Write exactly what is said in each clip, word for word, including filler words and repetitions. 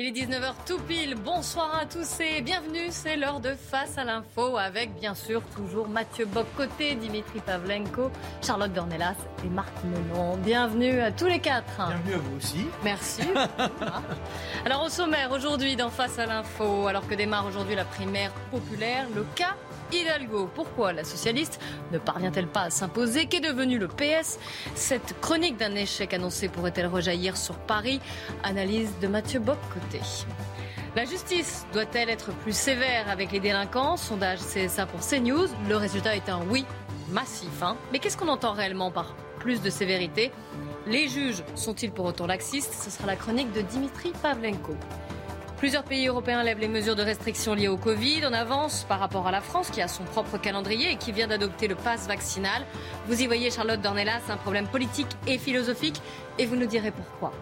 Il est dix-neuf heures tout pile, bonsoir à tous et bienvenue, c'est l'heure de Face à l'info avec bien sûr toujours Mathieu Bock-Côté, Dimitri Pavlenko, Charlotte d'Ornellas et Marc Menant. Bienvenue à tous les quatre. Bienvenue à vous aussi. Merci. Alors au sommaire aujourd'hui dans Face à l'info, alors que démarre aujourd'hui la primaire populaire, le cas Hidalgo. Pourquoi la socialiste ne parvient-elle pas à s'imposer? Qu'est devenu le P S? Cette chronique d'un échec annoncé pourrait-elle rejaillir sur Paris? Analyse de Mathieu Bock-Côté. La justice doit-elle être plus sévère avec les délinquants? Sondage C S A pour CNews. Le résultat est un oui massif. Hein. Mais qu'est-ce qu'on entend réellement par plus de sévérité? Les juges sont-ils pour autant laxistes? Ce sera la chronique de Dimitri Pavlenko. Plusieurs pays européens lèvent les mesures de restriction liées au Covid en avance par rapport à la France qui a son propre calendrier et qui vient d'adopter le pass vaccinal. Vous y voyez, Charlotte Dornelas, un problème politique et philosophique et vous nous direz pourquoi.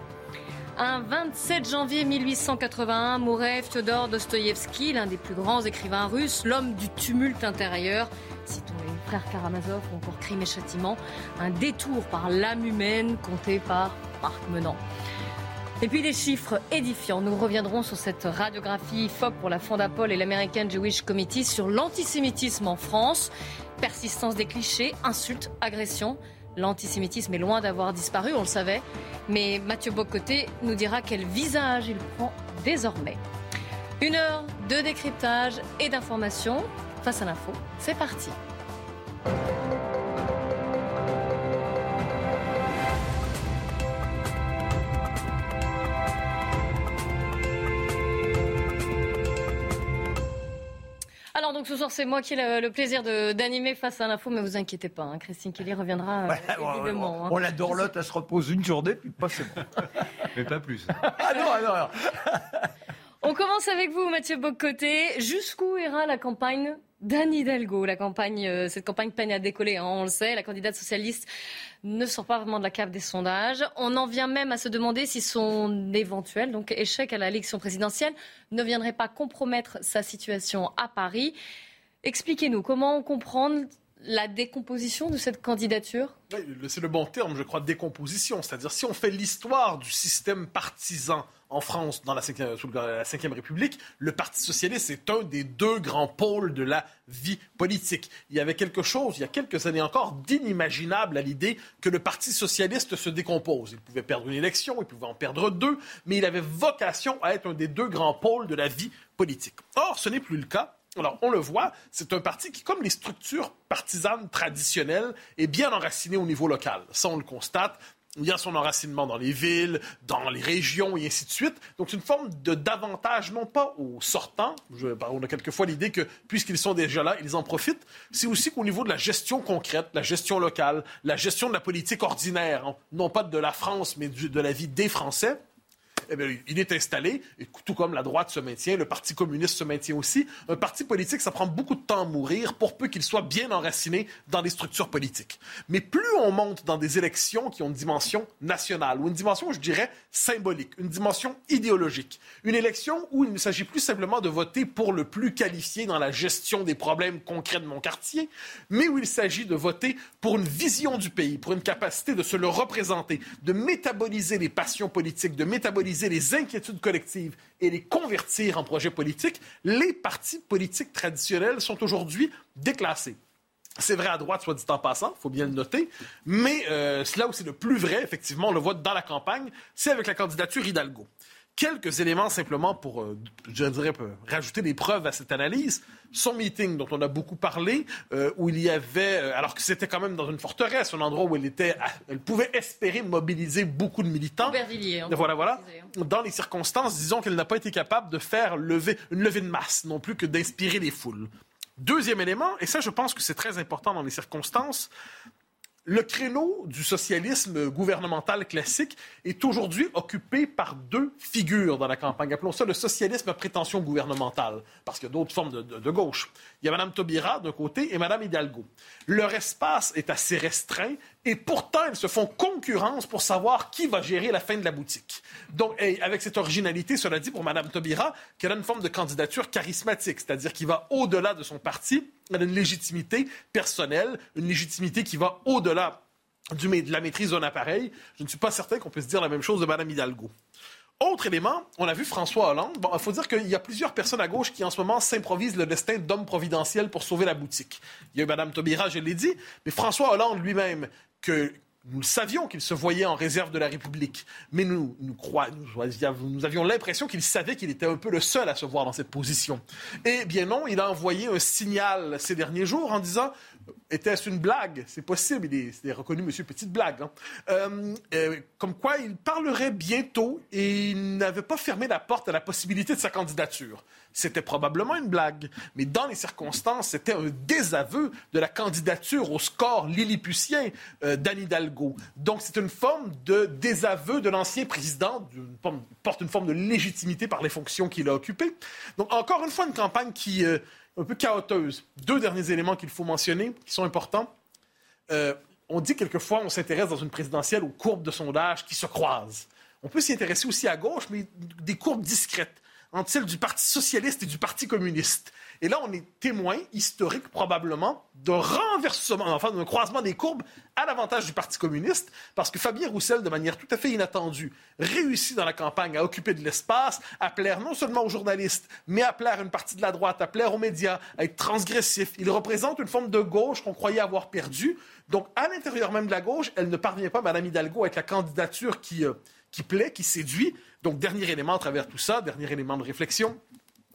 Un vingt-sept janvier mille huit cent quatre-vingt-un mourait Fiodor Dostoïevski, l'un des plus grands écrivains russes, l'homme du tumulte intérieur. Citons les Frères Karamazov ou encore Crime et Châtiment, un détour par l'âme humaine compté par Marc Menant. Et puis des chiffres édifiants. Nous reviendrons sur cette radiographie I F O P pour la Fondapol et l'American Jewish Committee sur l'antisémitisme en France. Persistance des clichés, insultes, agressions. L'antisémitisme est loin d'avoir disparu, on le savait. Mais Mathieu Bock-Côté nous dira quel visage il prend désormais. Une heure de décryptage et d'information. Face à l'info, c'est parti. Alors donc ce soir c'est moi qui ai le, le plaisir de, d'animer Face à l'info, mais vous inquiétez pas, hein, Christine Kelly reviendra euh, ouais, évidemment. On, on, on, hein. on la dorlote, elle se repose une journée puis pas c'est bon. Mais pas plus. Ah non, non, non. On commence avec vous Mathieu Bock-Côté. Jusqu'où ira la campagne d'Anne Hidalgo? La campagne, euh, cette campagne peine à décoller, hein, on le sait, la candidate socialiste ne sort pas vraiment de la cave des sondages. On en vient même à se demander si son éventuel donc, échec à l'élection présidentielle ne viendrait pas compromettre sa situation à Paris. Expliquez-nous, comment comprendre la décomposition de cette candidature? C'est le bon terme, je crois, décomposition. C'est-à-dire, si on fait l'histoire du système partisan en France, dans la cinquième, sous la cinquième République, le Parti socialiste est un des deux grands pôles de la vie politique. Il y avait quelque chose, il y a quelques années encore, d'inimaginable à l'idée que le Parti socialiste se décompose. Il pouvait perdre une élection, il pouvait en perdre deux, mais il avait vocation à être un des deux grands pôles de la vie politique. Or, ce n'est plus le cas. Alors, on le voit, c'est un parti qui, comme les structures partisanes traditionnelles, est bien enraciné au niveau local. Ça, on le constate. Il y a son enracinement dans les villes, dans les régions et ainsi de suite. Donc, c'est une forme de d'avantage, non pas aux sortants. Je, on a quelquefois l'idée que, puisqu'ils sont déjà là, ils en profitent. C'est aussi qu'au niveau de la gestion concrète, la gestion locale, la gestion de la politique ordinaire, hein, non pas de la France, mais du, de la vie des Français, eh bien, il est installé, et tout comme la droite se maintient, le Parti communiste se maintient aussi. Un parti politique, ça prend beaucoup de temps à mourir pour peu qu'il soit bien enraciné dans les structures politiques. Mais plus on monte dans des élections qui ont une dimension nationale, ou une dimension, je dirais, symbolique, une dimension idéologique, une élection où il ne s'agit plus simplement de voter pour le plus qualifié dans la gestion des problèmes concrets de mon quartier, mais où il s'agit de voter pour une vision du pays, pour une capacité de se le représenter, de métaboliser les passions politiques, de métaboliser les inquiétudes collectives et les convertir en projets politiques, les partis politiques traditionnels sont aujourd'hui déclassés. C'est vrai à droite, soit dit en passant, il faut bien le noter, mais euh, là où c'est le plus vrai, effectivement, on le voit dans la campagne, c'est avec la candidature Hidalgo. Quelques éléments simplement pour, euh, je dirais, rajouter des preuves à cette analyse. Son meeting dont on a beaucoup parlé, euh, où il y avait, euh, alors que c'était quand même dans une forteresse, un endroit où elle était, elle pouvait espérer mobiliser beaucoup de militants. Aubervilliers. Voilà, voilà. Dans les circonstances, disons qu'elle n'a pas été capable de faire lever, une levée de masse, non plus que d'inspirer les foules. Deuxième élément, et ça je pense que c'est très important dans les circonstances, Le créneau du socialisme gouvernemental classique est aujourd'hui occupé par deux figures dans la campagne. Appelons ça le socialisme à prétention gouvernementale, parce qu'il y a d'autres formes de, de, de gauche. Il y a Mme Taubira d'un côté et Mme Hidalgo. Leur espace est assez restreint et pourtant, elles se font concurrence pour savoir qui va gérer la fin de la boutique. Donc, hey, avec cette originalité, cela dit pour Mme Taubira qu'elle a une forme de candidature charismatique, c'est-à-dire qui va au-delà de son parti. Elle a une légitimité personnelle, une légitimité qui va au-delà du, de la maîtrise d'un appareil. Je ne suis pas certain qu'on puisse dire la même chose de Mme Hidalgo. Autre élément, on a vu François Hollande. Bon, il faut dire qu'il y a plusieurs personnes à gauche qui, en ce moment, s'improvisent le destin d'homme providentiel pour sauver la boutique. Il y a eu Mme Taubira, je l'ai dit, mais François Hollande lui-même, que... nous savions qu'il se voyait en réserve de la République, mais nous, nous, crois, nous, nous avions l'impression qu'il savait qu'il était un peu le seul à se voir dans cette position. Eh bien non, il a envoyé un signal ces derniers jours en disant « Était-ce une blague? C'est possible, il est, il est reconnu, monsieur, petite blague. Hein. » euh, euh, Comme quoi, il parlerait bientôt et il n'avait pas fermé la porte à la possibilité de sa candidature. C'était probablement une blague, mais dans les circonstances, c'était un désaveu de la candidature au score lilliputien euh, d'Anne Hidalgo. Donc, c'est une forme de désaveu de l'ancien président, une forme, porte une forme de légitimité par les fonctions qu'il a occupées. Donc, encore une fois, une campagne qui euh, est un peu chaotique. Deux derniers éléments qu'il faut mentionner, qui sont importants. Euh, on dit quelquefois, on s'intéresse dans une présidentielle aux courbes de sondage qui se croisent. On peut s'y intéresser aussi à gauche, mais des courbes discrètes. Entre celles du Parti socialiste et du Parti communiste. Et là, on est témoin historique probablement d'un renversement, enfin d'un croisement des courbes à l'avantage du Parti communiste, parce que Fabien Roussel, de manière tout à fait inattendue, réussit dans la campagne à occuper de l'espace, à plaire non seulement aux journalistes, mais à plaire à une partie de la droite, à plaire aux médias, à être transgressif. Il représente une forme de gauche qu'on croyait avoir perdue. Donc, à l'intérieur même de la gauche, elle ne parvient pas, Mme Hidalgo, avec la candidature qui... Euh, qui plaît, qui séduit. Donc, dernier élément à travers tout ça, dernier élément de réflexion,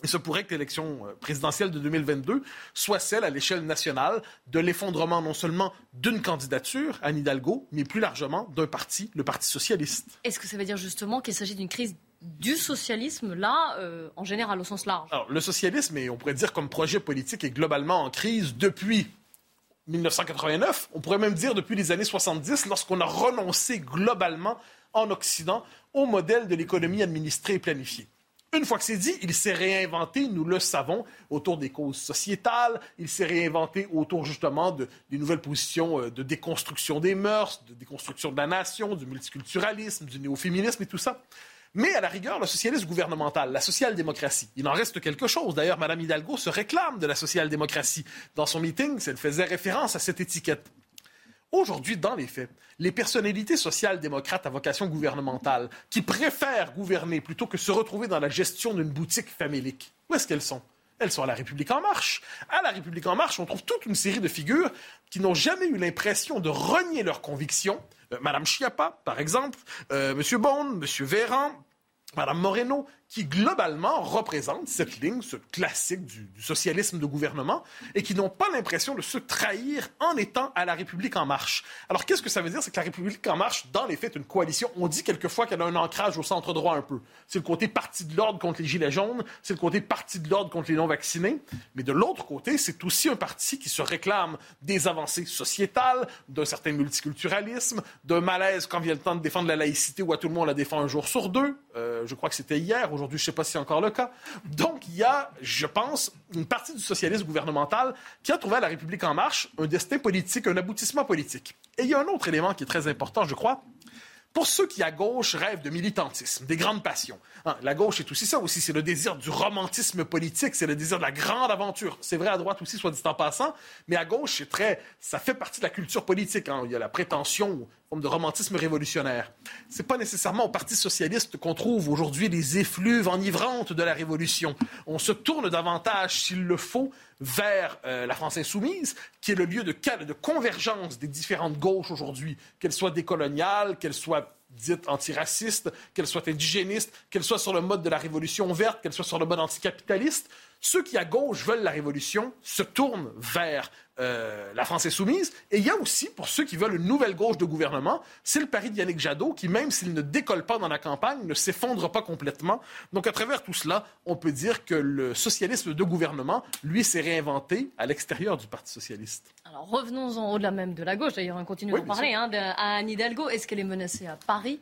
il se pourrait que l'élection présidentielle de deux mille vingt-deux soit celle, à l'échelle nationale, de l'effondrement non seulement d'une candidature, Anne Hidalgo, mais plus largement d'un parti, le Parti socialiste. Est-ce que ça veut dire justement qu'il s'agit d'une crise du socialisme, là, euh, en général, au sens large? Alors, le socialisme, et on pourrait dire comme projet politique, est globalement en crise depuis mille neuf cent quatre-vingt-neuf. On pourrait même dire depuis les années soixante-dix, lorsqu'on a renoncé globalement en Occident, au modèle de l'économie administrée et planifiée. Une fois que c'est dit, il s'est réinventé, nous le savons, autour des causes sociétales, il s'est réinventé autour justement de, des nouvelles positions de déconstruction des mœurs, de déconstruction de la nation, du multiculturalisme, du néo-féminisme et tout ça. Mais à la rigueur, le socialisme gouvernemental, la social-démocratie, il en reste quelque chose. D'ailleurs, Mme Hidalgo se réclame de la social-démocratie. Dans son meeting, elle faisait référence à cette étiquette. Aujourd'hui, dans les faits, les personnalités sociales démocrates à vocation gouvernementale qui préfèrent gouverner plutôt que se retrouver dans la gestion d'une boutique famélique, où est-ce qu'elles sont? Elles sont à La République en Marche. À La République en Marche, on trouve toute une série de figures qui n'ont jamais eu l'impression de renier leurs convictions. Euh, Mme Schiappa, par exemple, euh, M. Beaune, M. Véran, Mme Moreno, qui globalement représentent cette ligne, ce classique du, du socialisme de gouvernement, et qui n'ont pas l'impression de se trahir en étant à La République en marche. Alors qu'est-ce que ça veut dire? C'est que La République en marche, dans les faits, est une coalition. On dit quelquefois qu'elle a un ancrage au centre droit un peu. C'est le côté parti de l'ordre contre les gilets jaunes, c'est le côté parti de l'ordre contre les non-vaccinés, mais de l'autre côté, c'est aussi un parti qui se réclame des avancées sociétales, d'un certain multiculturalisme, d'un malaise quand vient le temps de défendre la laïcité où à tout le monde la défend un jour sur deux. Euh, Je crois que c'était hier. Aujourd'hui, je ne sais pas si c'est encore le cas. Donc, il y a, je pense, une partie du socialisme gouvernemental qui a trouvé à La République en marche un destin politique, un aboutissement politique. Et il y a un autre élément qui est très important, je crois. Pour ceux qui, à gauche, rêvent de militantisme, des grandes passions. Hein, la gauche est aussi ça aussi. C'est le désir du romantisme politique. C'est le désir de la grande aventure. C'est vrai à droite aussi, soit dit en passant. Mais à gauche, c'est très, ça fait partie de la culture politique. Hein. Il y a la prétention... forme de romantisme révolutionnaire. Ce n'est pas nécessairement au Parti socialiste qu'on trouve aujourd'hui les effluves enivrantes de la Révolution. On se tourne davantage, s'il le faut, vers euh, la France insoumise, qui est le lieu de, de convergence des différentes gauches aujourd'hui, qu'elles soient décoloniales, qu'elles soient dites antiracistes, qu'elles soient indigénistes, qu'elles soient sur le mode de la Révolution verte, qu'elles soient sur le mode anticapitaliste. Ceux qui, à gauche, veulent la Révolution se tournent vers euh, la France insoumise. Et il y a aussi, pour ceux qui veulent une nouvelle gauche de gouvernement, c'est le pari de Yannick Jadot qui, même s'il ne décolle pas dans la campagne, ne s'effondre pas complètement. Donc, à travers tout cela, on peut dire que le socialisme de gouvernement, lui, s'est réinventé à l'extérieur du Parti socialiste. Alors, revenons-en au-delà même de la gauche. D'ailleurs, on continue oui, d'en parler hein, de, à Anne Hidalgo. Est-ce qu'elle est menacée à Paris ?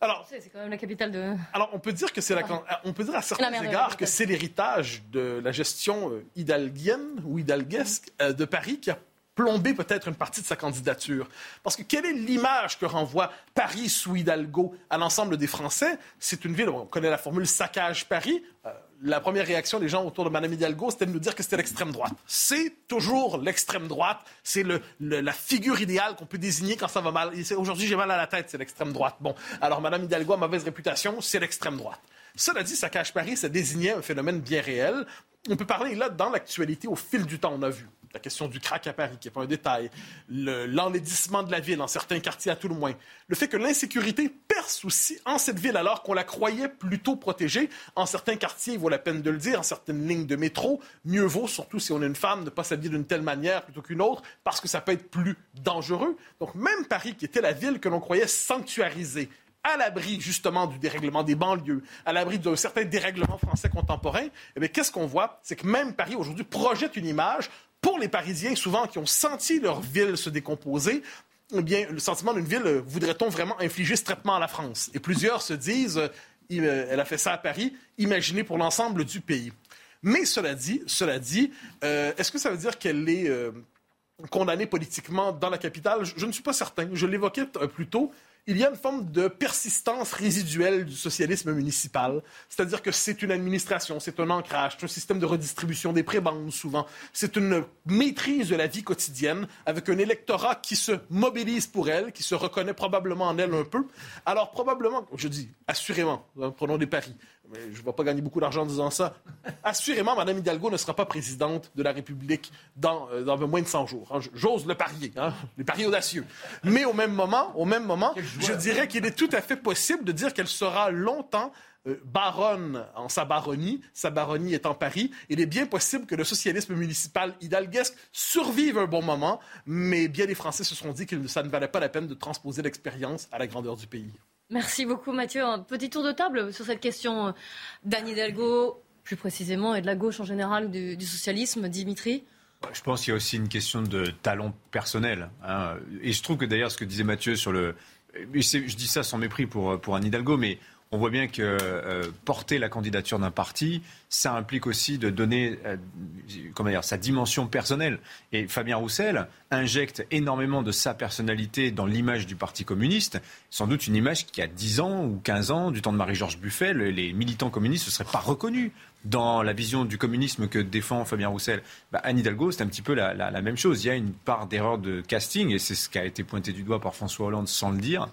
Alors, c'est quand même la capitale de... Alors, on peut dire que c'est la... on peut dire à certains égards que c'est l'héritage de la gestion hidalguienne ou hidalguesque de Paris qui a plomber peut-être une partie de sa candidature. Parce que quelle est l'image que renvoie Paris sous Hidalgo à l'ensemble des Français? C'est une ville, on connaît la formule « saccage Paris euh, ». La première réaction des gens autour de Mme Hidalgo, c'était de nous dire que c'était l'extrême droite. C'est toujours l'extrême droite. C'est le, le, la figure idéale qu'on peut désigner quand ça va mal. Et c'est, aujourd'hui, j'ai mal à la tête, c'est l'extrême droite. Bon, alors Mme Hidalgo a mauvaise réputation, c'est l'extrême droite. Cela dit, « saccage Paris », ça désignait un phénomène bien réel. On peut parler là, dans l'actualité, au fil du temps, on a vu. La question du crack à Paris, qui n'est pas un détail, le, l'enlaidissement de la ville, en certains quartiers à tout le moins, le fait que l'insécurité perce aussi en cette ville alors qu'on la croyait plutôt protégée. En certains quartiers, il vaut la peine de le dire, en certaines lignes de métro, mieux vaut, surtout si on est une femme, ne pas s'habiller d'une telle manière plutôt qu'une autre, parce que ça peut être plus dangereux. Donc même Paris, qui était la ville que l'on croyait sanctuarisée, à l'abri, justement, du dérèglement des banlieues, à l'abri d'un certain dérèglement français contemporain, eh bien, qu'est-ce qu'on voit? C'est que même Paris, aujourd'hui, projette une image pour les Parisiens, souvent, qui ont senti leur ville se décomposer. Eh bien, le sentiment d'une ville, voudrait-on vraiment infliger ce traitement à la France? Et plusieurs se disent, euh, elle a fait ça à Paris, imaginez pour l'ensemble du pays. Mais cela dit, cela dit, euh, est-ce que ça veut dire qu'elle est euh, condamnée politiquement dans la capitale? Je, je ne suis pas certain. Je l'évoquais t- plus tôt. Il y a une forme de persistance résiduelle du socialisme municipal. C'est-à-dire que c'est une administration, c'est un ancrage, c'est un système de redistribution des prébendes souvent. C'est une maîtrise de la vie quotidienne avec un électorat qui se mobilise pour elle, qui se reconnaît probablement en elle un peu. Alors probablement, je dis assurément, prenons des paris, mais je ne vais pas gagner beaucoup d'argent en disant ça. Assurément, Mme Hidalgo ne sera pas présidente de la République dans, euh, dans moins de cent jours. Hein. J'ose le parier, hein. Les paris audacieux. Mais au même moment, au même moment, je dirais qu'il est tout à fait possible de dire qu'elle sera longtemps euh, baronne en sa baronnie. Sa baronnie est en Paris. Il est bien possible que le socialisme municipal hidalguesque survive un bon moment, mais bien les Français se seront dit que ça ne valait pas la peine de transposer l'expérience à la grandeur du pays. Merci beaucoup, Mathieu. Un petit tour de table sur cette question d'Anne Hidalgo, plus précisément, et de la gauche en général, du, du socialisme. Dimitri ? Je pense qu'il y a aussi une question de talent personnel. Hein. Et je trouve que d'ailleurs, ce que disait Mathieu sur le... Je dis ça sans mépris pour, pour Anne Hidalgo, mais on voit bien que euh, porter la candidature d'un parti, ça implique aussi de donner euh, comment dire, sa dimension personnelle. Et Fabien Roussel injecte énormément de sa personnalité dans l'image du Parti communiste. Sans doute une image qui, il y a dix ans ou quinze ans, du temps de Marie-Georges Buffet, le, les militants communistes ne seraient pas reconnus dans la vision du communisme que défend Fabien Roussel. Bah, Anne Hidalgo, c'est un petit peu la, la, la même chose. Il y a une part d'erreur de casting, et c'est ce qui a été pointé du doigt par François Hollande sans le dire,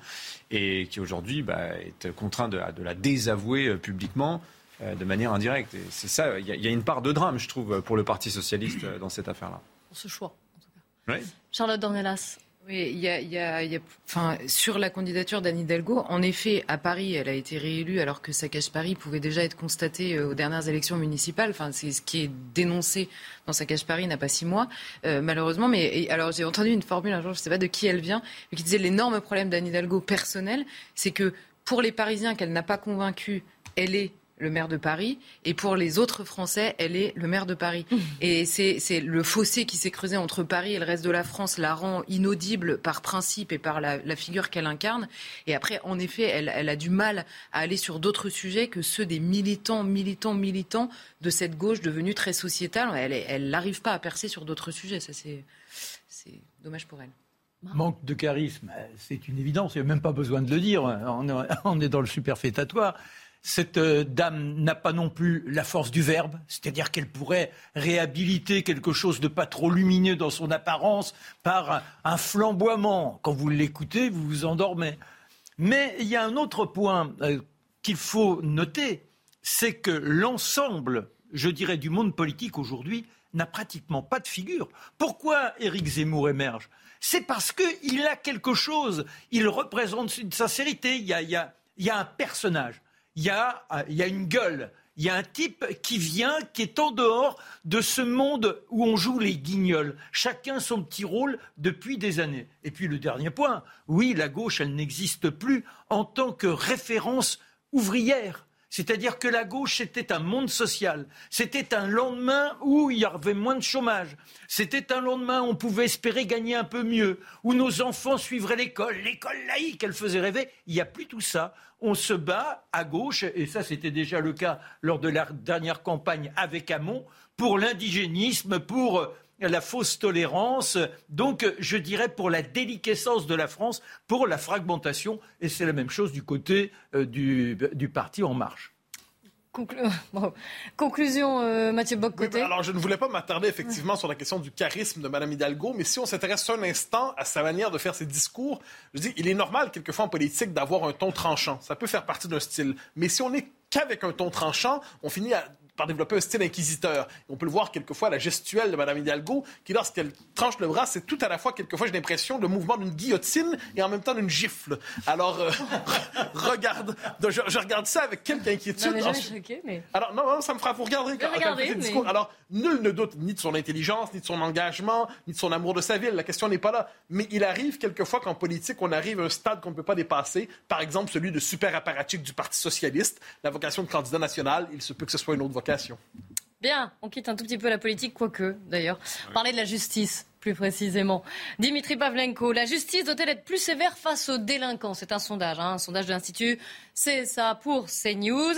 et qui aujourd'hui bah, est contraint de, de la désavouer publiquement euh, de manière indirecte. Et c'est ça, il y, y a une part de drame, je trouve, pour le Parti socialiste dans cette affaire-là. Pour ce choix, en tout cas. Oui. Charlotte d'Ornellas. Oui, il y a, il y a, il y a, enfin, sur la candidature d'Anne Hidalgo, en effet, à Paris, elle a été réélue alors que Saccage Paris pouvait déjà être constaté aux dernières élections municipales. Enfin, c'est ce qui est dénoncé dans Saccage Paris il n'y a pas six mois, euh, malheureusement. Mais et, alors, j'ai entendu une formule un jour, je ne sais pas de qui elle vient, mais qui disait l'énorme problème d'Anne Hidalgo personnel, c'est que pour les Parisiens qu'elle n'a pas convaincus, elle est le maire de Paris, et pour les autres Français, elle est le maire de Paris. Et c'est, c'est le fossé qui s'est creusé entre Paris et le reste de la France, la rend inaudible par principe et par la, la figure qu'elle incarne. Et après, en effet, elle, elle a du mal à aller sur d'autres sujets que ceux des militants, militants, militants de cette gauche devenue très sociétale. Elle, elle n'arrive pas à percer sur d'autres sujets. Ça, c'est, c'est dommage pour elle. Manque de charisme, c'est une évidence. Il n'y a même pas besoin de le dire. On est dans le superfétatoire. Cette euh, dame n'a pas non plus la force du verbe, c'est-à-dire qu'elle pourrait réhabiliter quelque chose de pas trop lumineux dans son apparence par un, un flamboiement. Quand vous l'écoutez, vous vous endormez. Mais il y a un autre point euh, qu'il faut noter, c'est que l'ensemble, je dirais, du monde politique aujourd'hui n'a pratiquement pas de figure. Pourquoi Éric Zemmour émerge ? C'est parce qu'il a quelque chose, il représente une sincérité, il y a, il y a, il y a un personnage. Il y a, il y a une gueule, il Il y a un type qui vient, qui est en dehors de ce monde où on joue les guignols. Chacun son petit rôle depuis des années. Et puis le dernier point, oui, la gauche, elle n'existe plus en tant que référence ouvrière. C'est-à-dire que la gauche, c'était un monde social. C'était un lendemain où il y avait moins de chômage. C'était un lendemain où on pouvait espérer gagner un peu mieux, où nos enfants suivraient l'école. L'école laïque, elle faisait rêver. Il n'y a plus tout ça. On se bat à gauche, et ça c'était déjà le cas lors de la dernière campagne avec Hamon, pour l'indigénisme, pour la fausse tolérance, donc je dirais pour la déliquescence de la France, pour la fragmentation, et c'est la même chose du côté euh, du, du parti En Marche. Conclu... Bon. Conclusion, euh, Mathieu Bock-Côté. Oui, alors, je ne voulais pas m'attarder effectivement sur la question du charisme de Mme Hidalgo, mais si on s'intéresse un instant à sa manière de faire ses discours, je dis, il est normal quelquefois en politique d'avoir un ton tranchant. Ça peut faire partie d'un style. Mais si on n'est qu'avec un ton tranchant, on finit à... par développer un style inquisiteur. On peut le voir quelquefois à la gestuelle de Mme Hidalgo, qui lorsqu'elle tranche le bras, c'est tout à la fois, quelquefois j'ai l'impression, le mouvement d'une guillotine et en même temps d'une gifle. Alors, euh, regarde, je, je regarde ça avec quelque inquiétude. Non, mais choqué, mais... Alors, non, non, ça me fera vous regarder. Quand, regarder quand mais... Alors, nul ne doute ni de son intelligence, ni de son engagement, ni de son amour de sa ville. La question n'est pas là. Mais il arrive quelquefois qu'en politique, on arrive à un stade qu'on ne peut pas dépasser. Par exemple, celui de super apparatchik du Parti socialiste, la vocation de candidat national. Il se peut que ce soit une autre vocation. Bien, on quitte un tout petit peu la politique, quoique d'ailleurs. Ouais. Parler de la justice, plus précisément. Dimitri Pavlenko, la justice doit-elle être plus sévère face aux délinquants? C'est un sondage, hein, un sondage de l'Institut C S A pour CNews.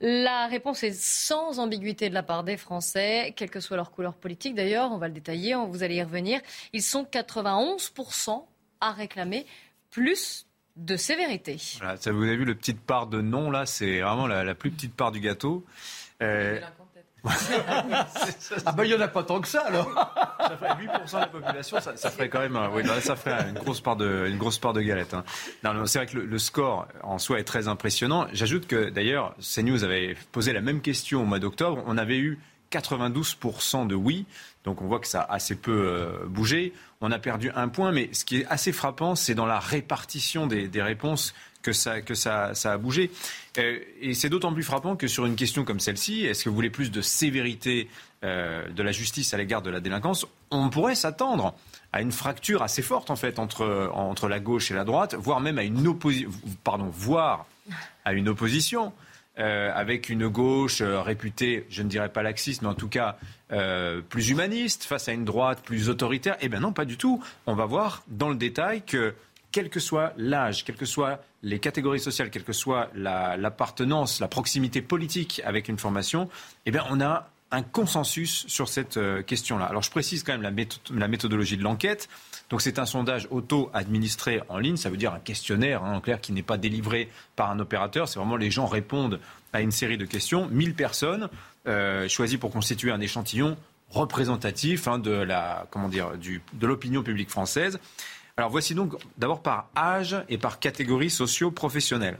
La réponse est sans ambiguïté de la part des Français, quelle que soit leur couleur politique d'ailleurs, on va le détailler, vous allez y revenir. Ils sont quatre-vingt-onze pour cent à réclamer plus de sévérité. Voilà, ça, vous avez vu, la petite part de non, là, c'est vraiment la, la plus petite part du gâteau. Euh... ah ben il n'y en a pas tant que ça alors. Ça ferait huit pour cent de la population, ça, ça ferait quand même euh, oui, ça ferait une grosse part de, une grosse part de galette hein. Non, non, c'est vrai que le, le score en soi est très impressionnant. J'ajoute que d'ailleurs CNews avait posé la même question au mois d'octobre. On avait eu quatre-vingt-douze pour cent de oui. Donc on voit que ça a assez peu euh, bougé. On a perdu un point, mais ce qui est assez frappant, c'est dans la répartition des, des réponses que ça, que ça, ça a bougé. Euh, et c'est d'autant plus frappant que sur une question comme celle-ci, est-ce que vous voulez plus de sévérité euh, de la justice à l'égard de la délinquance? On pourrait s'attendre à une fracture assez forte en fait entre, entre la gauche et la droite, voire même à une, opposi- pardon, voire à une opposition. Euh, avec une gauche euh, réputée, je ne dirais pas laxiste, mais en tout cas euh, plus humaniste, face à une droite plus autoritaire. Eh bien non, pas du tout. On va voir dans le détail que, quel que soit l'âge, quelles que soient les catégories sociales, quelle que soit la, l'appartenance, la proximité politique avec une formation, eh bien on a un consensus sur cette euh, question-là. Alors je précise quand même la, métho- la méthodologie de l'enquête. Donc c'est un sondage auto-administré en ligne, ça veut dire un questionnaire, hein, en clair, qui n'est pas délivré par un opérateur. C'est vraiment les gens répondent à une série de questions. mille personnes euh, choisies pour constituer un échantillon représentatif hein, de la, comment dire, du, de l'opinion publique française. Alors voici donc d'abord par âge et par catégorie socio-professionnelle.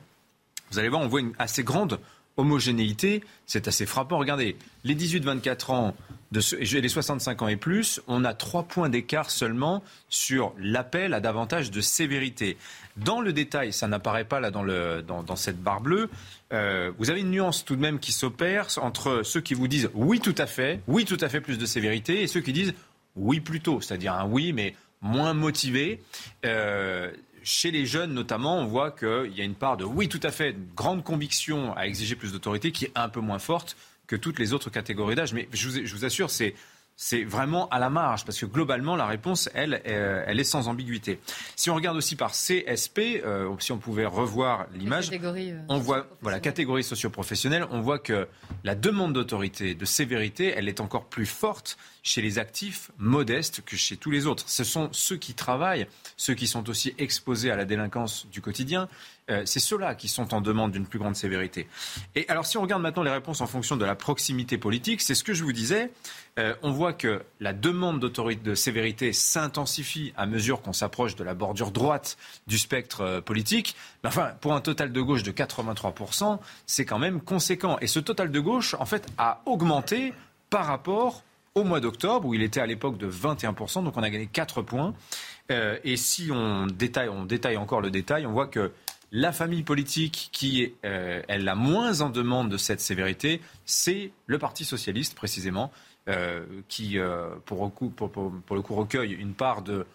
Vous allez voir, on voit une assez grande homogénéité, c'est assez frappant. Regardez, les dix-huit vingt-quatre ans de ce, et les soixante-cinq ans et plus, on a trois points d'écart seulement sur l'appel à davantage de sévérité. Dans le détail, ça n'apparaît pas là dans, le, dans, dans cette barre bleue, euh, vous avez une nuance tout de même qui s'opère entre ceux qui vous disent oui tout à fait, oui tout à fait plus de sévérité, et ceux qui disent oui plutôt, c'est-à-dire un oui mais moins motivé. Euh, Chez les jeunes, notamment, on voit qu'il y a une part de, oui, tout à fait, une grande conviction à exiger plus d'autorité qui est un peu moins forte que toutes les autres catégories d'âge. Mais je vous, je vous assure, c'est, c'est vraiment à la marge, parce que globalement, la réponse, elle, elle est sans ambiguïté. Si on regarde aussi par C S P, euh, si on pouvait revoir l'image, catégorie, euh, on voit, voilà, catégorie socio-professionnelle, on voit que la demande d'autorité, de sévérité, elle est encore plus forte chez les actifs modestes que chez tous les autres. Ce sont ceux qui travaillent, ceux qui sont aussi exposés à la délinquance du quotidien. Euh, c'est ceux-là qui sont en demande d'une plus grande sévérité. Et alors, si on regarde maintenant les réponses en fonction de la proximité politique, c'est ce que je vous disais. Euh, on voit que la demande d'autorité, de sévérité s'intensifie à mesure qu'on s'approche de la bordure droite du spectre euh, politique. Mais enfin, pour un total de gauche de quatre-vingt-trois pour cent, c'est quand même conséquent. Et ce total de gauche, en fait, a augmenté par rapport au mois d'octobre, où il était à l'époque de vingt et un pour cent, donc on a gagné quatre points. Euh, et si on détaille, on détaille encore le détail, on voit que La famille politique qui est euh, elle, la moins en demande de cette sévérité, c'est le Parti socialiste précisément, euh, qui euh, pour, le coup, pour, pour, pour le coup recueille une part de...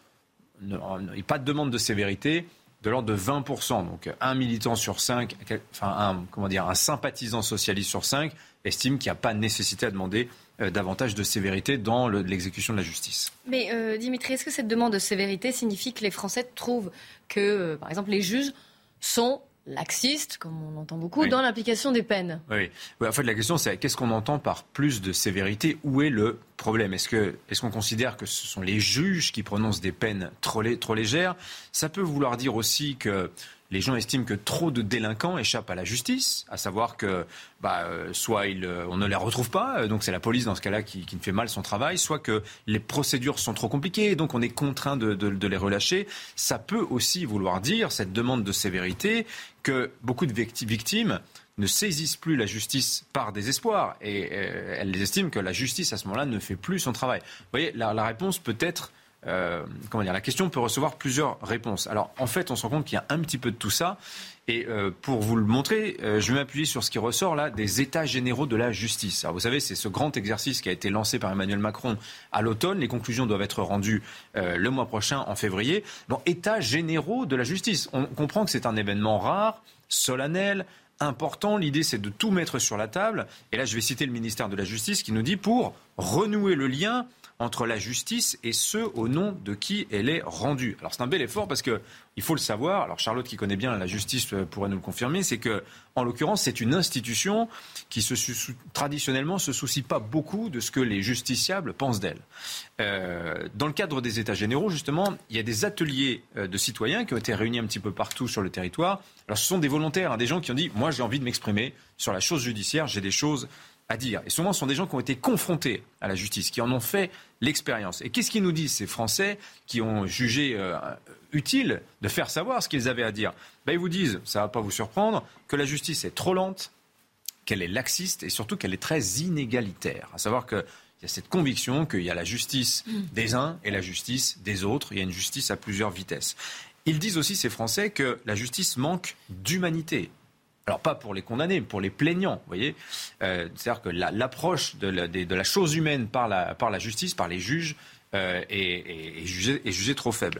Ne, ne, pas de demande de sévérité, de l'ordre de vingt pour cent. Donc un militant sur cinq, enfin un, comment dire, un sympathisant socialiste sur cinq estime qu'il n'y a pas nécessité à demander euh, davantage de sévérité dans le, l'exécution de la justice. Mais euh, Dimitri, est-ce que cette demande de sévérité signifie que les Français trouvent que, euh, par exemple, les juges sont laxistes, comme on l'entend beaucoup, oui. dans l'application des peines? Oui. En fait, la question, c'est qu'est-ce qu'on entend par plus de sévérité? Où est le problème? Est-ce que, est-ce qu'on considère que ce sont les juges qui prononcent des peines trop, lé, trop légères? Ça peut vouloir dire aussi que les gens estiment que trop de délinquants échappent à la justice, à savoir que bah, soit ils, on ne les retrouve pas, donc c'est la police dans ce cas-là qui, qui ne fait mal son travail, soit que les procédures sont trop compliquées, donc on est contraint de, de, de les relâcher. Ça peut aussi vouloir dire, cette demande de sévérité, que beaucoup de victimes ne saisissent plus la justice par désespoir et euh, elles estiment que la justice, à ce moment-là, ne fait plus son travail. Vous voyez, la, la réponse peut être... Euh, comment dire, la question peut recevoir plusieurs réponses. Alors en fait, on se rend compte qu'il y a un petit peu de tout ça. Et euh, pour vous le montrer, euh, je vais m'appuyer sur ce qui ressort là des états généraux de la justice. Alors vous savez, c'est ce grand exercice qui a été lancé par Emmanuel Macron à l'automne. Les conclusions doivent être rendues euh, le mois prochain, en février. Dans états généraux de la justice, on comprend que c'est un événement rare, solennel, important. L'idée, c'est de tout mettre sur la table. Et là, je vais citer le ministère de la Justice qui nous dit pour renouer le lien entre la justice et ceux au nom de qui elle est rendue. Alors c'est un bel effort parce que il faut le savoir. Alors Charlotte qui connaît bien la justice pourrait nous le confirmer, c'est que en l'occurrence c'est une institution qui se sou- traditionnellement se soucie pas beaucoup de ce que les justiciables pensent d'elle. Euh, dans le cadre des états généraux justement, il y a des ateliers de citoyens qui ont été réunis un petit peu partout sur le territoire. Alors ce sont des volontaires, hein, des gens qui ont dit moi j'ai envie de m'exprimer sur la chose judiciaire, j'ai des choses à dire. Et souvent, ce sont des gens qui ont été confrontés à la justice, qui en ont fait l'expérience. Et qu'est-ce qu'ils nous disent, ces Français qui ont jugé euh, utile de faire savoir ce qu'ils avaient à dire? Ben, ils vous disent, ça ne va pas vous surprendre, que la justice est trop lente, qu'elle est laxiste et surtout qu'elle est très inégalitaire. À savoir qu'il y a cette conviction qu'il y a la justice des uns et la justice des autres. Il y a une justice à plusieurs vitesses. Ils disent aussi, ces Français, que la justice manque d'humanité. Alors pas pour les condamnés, mais pour les plaignants, vous voyez. Euh, c'est-à-dire que la, l'approche de la, de, de la chose humaine par la, par la justice, par les juges, euh, est, est, est, jugée, est jugée trop faible.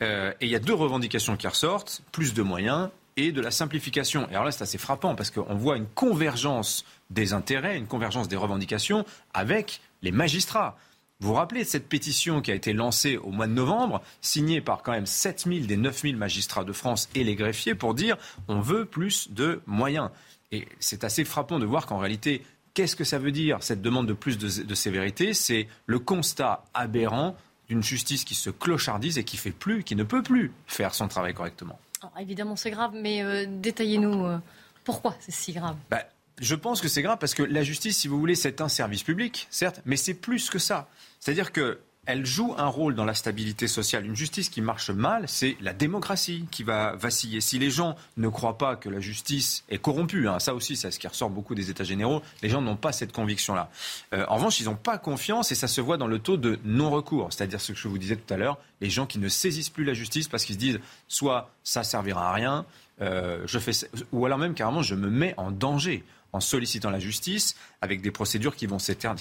Euh, et il y a deux revendications qui ressortent, plus de moyens et de la simplification. Et alors là, c'est assez frappant parce qu'on voit une convergence des intérêts, une convergence des revendications avec les magistrats. Vous vous rappelez de cette pétition qui a été lancée au mois de novembre, signée par quand même sept mille des neuf mille magistrats de France et les greffiers pour dire on veut plus de moyens. Et c'est assez frappant de voir qu'en réalité, qu'est-ce que ça veut dire cette demande de plus de, de sévérité? C'est le constat aberrant d'une justice qui se clochardise et qui fait plus, qui ne peut plus faire son travail correctement. Alors, évidemment, c'est grave, mais euh, détaillez-nous euh, pourquoi c'est si grave. Bah, je pense que c'est grave parce que la justice, si vous voulez, c'est un service public, certes, mais c'est plus que ça. C'est-à-dire qu'elle joue un rôle dans la stabilité sociale. Une justice qui marche mal, c'est la démocratie qui va vaciller. Si les gens ne croient pas que la justice est corrompue, hein, ça aussi, c'est ce qui ressort beaucoup des états généraux, les gens n'ont pas cette conviction-là. Euh, en revanche, ils n'ont pas confiance et ça se voit dans le taux de non-recours. C'est-à-dire ce que je vous disais tout à l'heure, les gens qui ne saisissent plus la justice parce qu'ils se disent soit ça servira à rien, euh, je fais ça, ou alors même carrément je me mets en danger en sollicitant la justice, avec des procédures qui vont s'éterniser.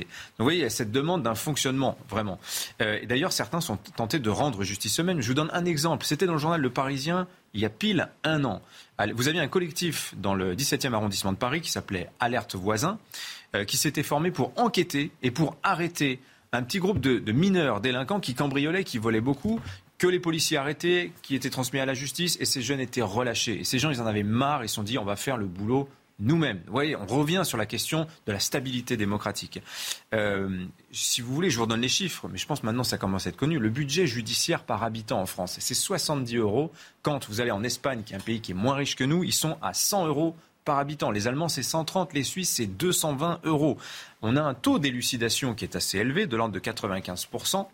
Donc vous voyez, il y a cette demande d'un fonctionnement, vraiment. Euh, et d'ailleurs, certains sont tentés de rendre justice eux-mêmes. Je vous donne un exemple. C'était dans le journal Le Parisien, il y a pile un an. Vous aviez un collectif dans le dix-septième arrondissement de Paris qui s'appelait Alerte Voisin, euh, qui s'était formé pour enquêter et pour arrêter un petit groupe de, de mineurs délinquants qui cambriolaient, qui volaient beaucoup, que les policiers arrêtaient, qui étaient transmis à la justice, et ces jeunes étaient relâchés. Et ces gens, ils en avaient marre, ils se sont dit « on va faire le boulot ». Nous-mêmes. Vous voyez, on revient sur la question de la stabilité démocratique. Euh, si vous voulez, je vous redonne les chiffres, mais je pense maintenant ça commence à être connu. Le budget judiciaire par habitant en France, c'est soixante-dix euros. Quand vous allez en Espagne, qui est un pays qui est moins riche que nous, ils sont à cent euros par habitant. Les Allemands, c'est cent trente. Les Suisses, c'est deux cent vingt euros. On a un taux d'élucidation qui est assez élevé, de l'ordre de quatre-vingt-quinze pour cent.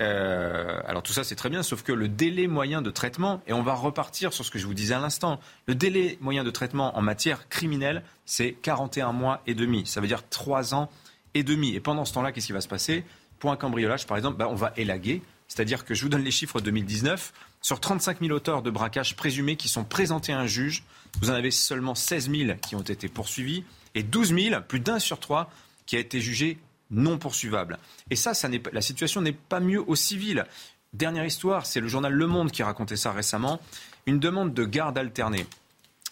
Euh, alors tout ça c'est très bien, sauf que le délai moyen de traitement, et on va repartir sur ce que je vous disais à l'instant, le délai moyen de traitement en matière criminelle, c'est quarante et un mois et demi, ça veut dire trois ans et demi. Et pendant ce temps-là, qu'est-ce qui va se passer? Pour un cambriolage par exemple, bah, on va élaguer, c'est-à-dire que je vous donne les chiffres deux mille dix-neuf, Sur trente-cinq mille auteurs de braquage présumés qui sont présentés à un juge, vous en avez seulement seize mille qui ont été poursuivis et douze mille, plus d'un sur trois, qui a été jugé non poursuivable. Et ça, ça n'est, la situation n'est pas mieux au civil. Dernière histoire, c'est le journal Le Monde qui racontait ça récemment. Une demande de garde alternée.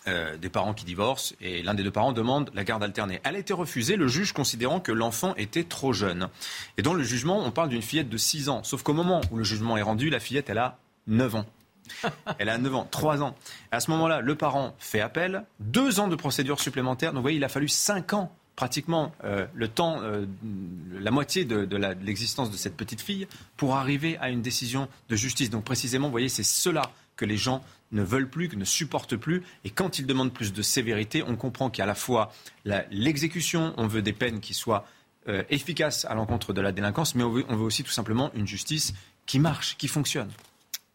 Euh, des parents qui divorcent et l'un des deux parents demande la garde alternée. Elle a été refusée, le juge considérant que l'enfant était trop jeune. Et dans le jugement, on parle d'une fillette de six ans. Sauf qu'au moment où le jugement est rendu, la fillette, elle a neuf ans. Elle a neuf ans, trois ans. À ce moment-là, le parent fait appel. Deux ans de procédure supplémentaire. Donc vous voyez, il a fallu cinq ans. Pratiquement euh, le temps, euh, la moitié de, de, la, de l'existence de cette petite fille pour arriver à une décision de justice. Donc précisément, vous voyez, c'est cela que les gens ne veulent plus, que ne supportent plus. Et quand ils demandent plus de sévérité, on comprend qu'il y a à la fois la, l'exécution, on veut des peines qui soient euh, efficaces à l'encontre de la délinquance, mais on veut, on veut aussi tout simplement une justice qui marche, qui fonctionne.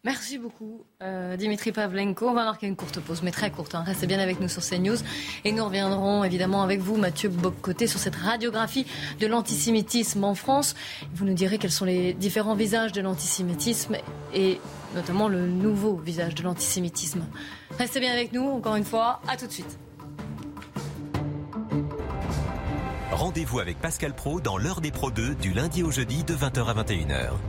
Merci beaucoup euh, Dimitri Pavlenko. On va marquer une courte pause, mais très courte. Hein. Restez bien avec nous sur CNews. Et nous reviendrons évidemment avec vous, Mathieu Bock-Côté, sur cette radiographie de l'antisémitisme en France. Vous nous direz quels sont les différents visages de l'antisémitisme et notamment le nouveau visage de l'antisémitisme. Restez bien avec nous, encore une fois. À tout de suite. Rendez-vous avec Pascal Praud dans l'heure des Pros deux du lundi au jeudi de vingt heures à vingt et une heures.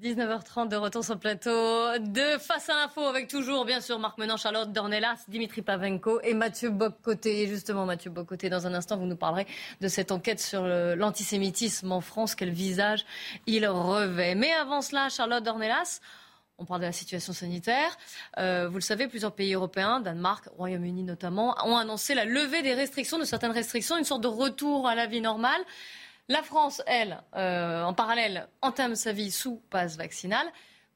dix-neuf heures trente de retour sur le plateau de Face à l'info avec toujours bien sûr Marc Menant, Charlotte d'Ornellas, Dimitri Pavlenko et Mathieu Bock-Côté. Et justement Mathieu Bock-Côté, dans un instant vous nous parlerez de cette enquête sur l'antisémitisme en France, quel visage il revêt. Mais avant cela, Charlotte d'Ornellas, on parle de la situation sanitaire. Euh, vous le savez, plusieurs pays européens, Danemark, Royaume-Uni notamment, ont annoncé la levée des restrictions, de certaines restrictions, une sorte de retour à la vie normale. La France, elle, euh, en parallèle, entame sa vie sous passe vaccinal.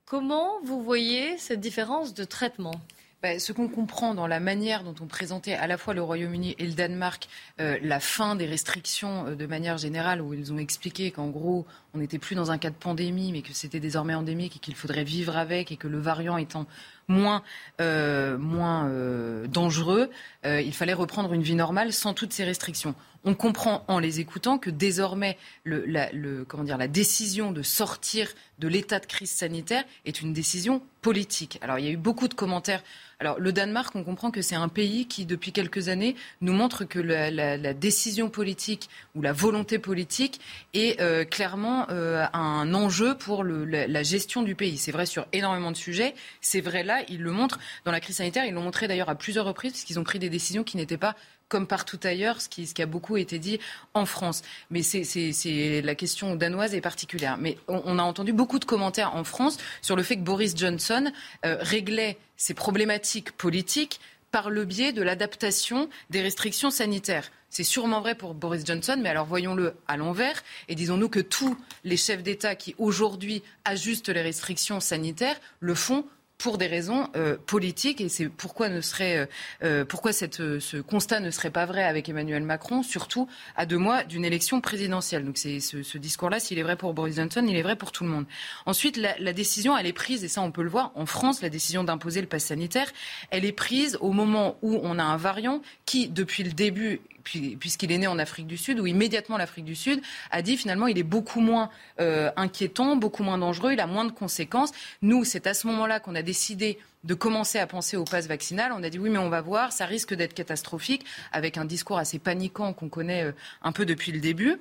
Comment vous voyez cette différence de traitement ? Ben, ce qu'on comprend dans la manière dont on présentait à la fois le Royaume-Uni et le Danemark euh, la fin des restrictions euh, de manière générale, où ils ont expliqué qu'en gros, on n'était plus dans un cas de pandémie, mais que c'était désormais endémique et qu'il faudrait vivre avec et que le variant étant moins, euh, moins euh, dangereux, euh, il fallait reprendre une vie normale sans toutes ces restrictions. On comprend en les écoutant que désormais, le, la, le, comment dire, la décision de sortir de l'état de crise sanitaire est une décision politique. Alors, il y a eu beaucoup de commentaires. Alors, le Danemark, on comprend que c'est un pays qui, depuis quelques années, nous montre que la, la, la décision politique ou la volonté politique est euh, clairement euh, un enjeu pour le, la, la gestion du pays. C'est vrai sur énormément de sujets. C'est vrai là, ils le montrent dans la crise sanitaire. Ils l'ont montré d'ailleurs à plusieurs reprises puisqu'ils ont pris des décisions qui n'étaient pas comme partout ailleurs, ce qui, ce qui a beaucoup été dit en France. Mais c'est, c'est, c'est, la question danoise est particulière. Mais on, on a entendu beaucoup de commentaires en France sur le fait que Boris Johnson euh, réglait ses problématiques politiques par le biais de l'adaptation des restrictions sanitaires. C'est sûrement vrai pour Boris Johnson, mais alors voyons-le à l'envers. Et disons-nous que tous les chefs d'État qui aujourd'hui ajustent les restrictions sanitaires le font pour des raisons euh, politiques, et c'est pourquoi, ne serait, euh, pourquoi cette, euh, ce constat ne serait pas vrai avec Emmanuel Macron, surtout à deux mois d'une élection présidentielle. Donc c'est, ce, ce discours-là, s'il est vrai pour Boris Johnson, il est vrai pour tout le monde. Ensuite, la, la décision, elle est prise, et ça on peut le voir, en France, la décision d'imposer le pass sanitaire, elle est prise au moment où on a un variant qui, depuis le début, puisqu'il est né en Afrique du Sud, où immédiatement l'Afrique du Sud a dit finalement il est beaucoup moins euh, inquiétant, beaucoup moins dangereux, il a moins de conséquences. Nous, c'est à ce moment-là qu'on a décidé de commencer à penser au pass vaccinal. On a dit oui, mais on va voir, ça risque d'être catastrophique, avec un discours assez paniquant qu'on connaît euh, un peu depuis le début.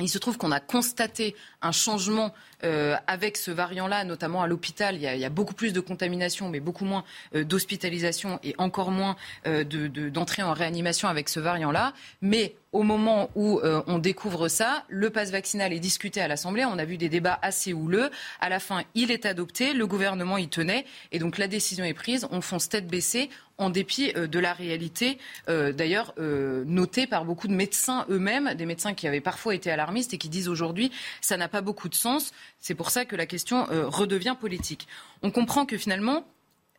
Il se trouve qu'on a constaté un changement euh, avec ce variant-là, notamment à l'hôpital. Il y a, il y a beaucoup plus de contamination, mais beaucoup moins euh, d'hospitalisation et encore moins euh, de, de, d'entrée en réanimation avec ce variant-là. Mais au moment où euh, on découvre ça, le pass vaccinal est discuté à l'Assemblée. On a vu des débats assez houleux. À la fin, il est adopté. Le gouvernement y tenait. Et donc la décision est prise. On fonce tête baissée, en dépit de la réalité, euh, d'ailleurs euh, notée par beaucoup de médecins eux-mêmes, des médecins qui avaient parfois été alarmistes et qui disent aujourd'hui « ça n'a pas beaucoup de sens ». C'est pour ça que la question euh, redevient politique. On comprend que finalement,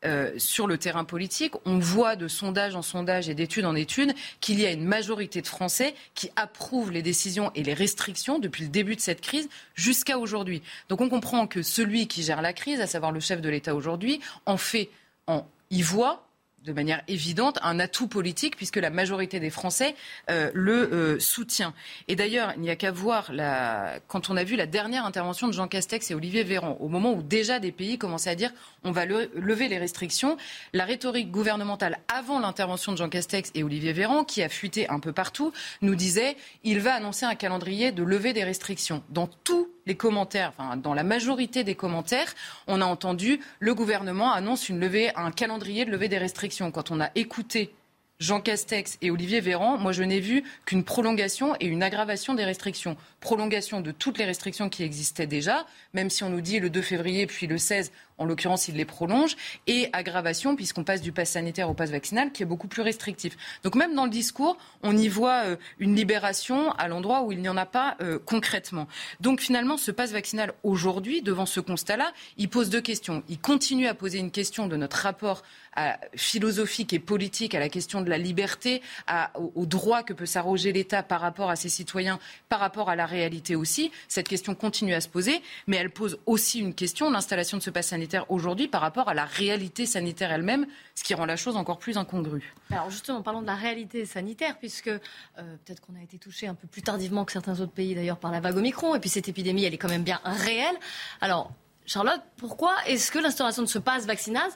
euh, sur le terrain politique, on voit de sondage en sondage et d'étude en étude qu'il y a une majorité de Français qui approuvent les décisions et les restrictions depuis le début de cette crise jusqu'à aujourd'hui. Donc on comprend que celui qui gère la crise, à savoir le chef de l'État aujourd'hui, en fait, en y voit de manière évidente, un atout politique puisque la majorité des Français euh, le euh, soutient. Et d'ailleurs, il n'y a qu'à voir, la... quand on a vu la dernière intervention de Jean Castex et Olivier Véran, au moment où déjà des pays commençaient à dire on va le... lever les restrictions, la rhétorique gouvernementale avant l'intervention de Jean Castex et Olivier Véran, qui a fuité un peu partout, nous disait il va annoncer un calendrier de levée des restrictions. Dans tous les commentaires, enfin dans la majorité des commentaires, on a entendu le gouvernement annonce une levée, un calendrier de levée des restrictions. Quand on a écouté Jean Castex et Olivier Véran, moi je n'ai vu qu'une prolongation et une aggravation des restrictions. Prolongation de toutes les restrictions qui existaient déjà, même si on nous dit le deux février puis le seize, en l'occurrence il les prolonge, et aggravation puisqu'on passe du pass sanitaire au pass vaccinal qui est beaucoup plus restrictif. Donc même dans le discours, on y voit euh, une libération à l'endroit où il n'y en a pas euh, concrètement. Donc finalement ce pass vaccinal aujourd'hui, devant ce constat-là, il pose deux questions. Il continue à poser une question de notre rapport à, philosophique et politique à la question de la liberté, à, au, au droit que peut s'arroger l'État par rapport à ses citoyens, par rapport à la réalité aussi. Cette question continue à se poser, mais elle pose aussi une question, l'installation de ce pass sanitaire aujourd'hui par rapport à la réalité sanitaire elle-même, ce qui rend la chose encore plus incongrue. Alors justement, parlons de la réalité sanitaire, puisque euh, peut-être qu'on a été touché un peu plus tardivement que certains autres pays d'ailleurs par la vague Omicron, et puis cette épidémie, elle est quand même bien réelle. Alors Charlotte, pourquoi est-ce que l'instauration de ce pass vaccinal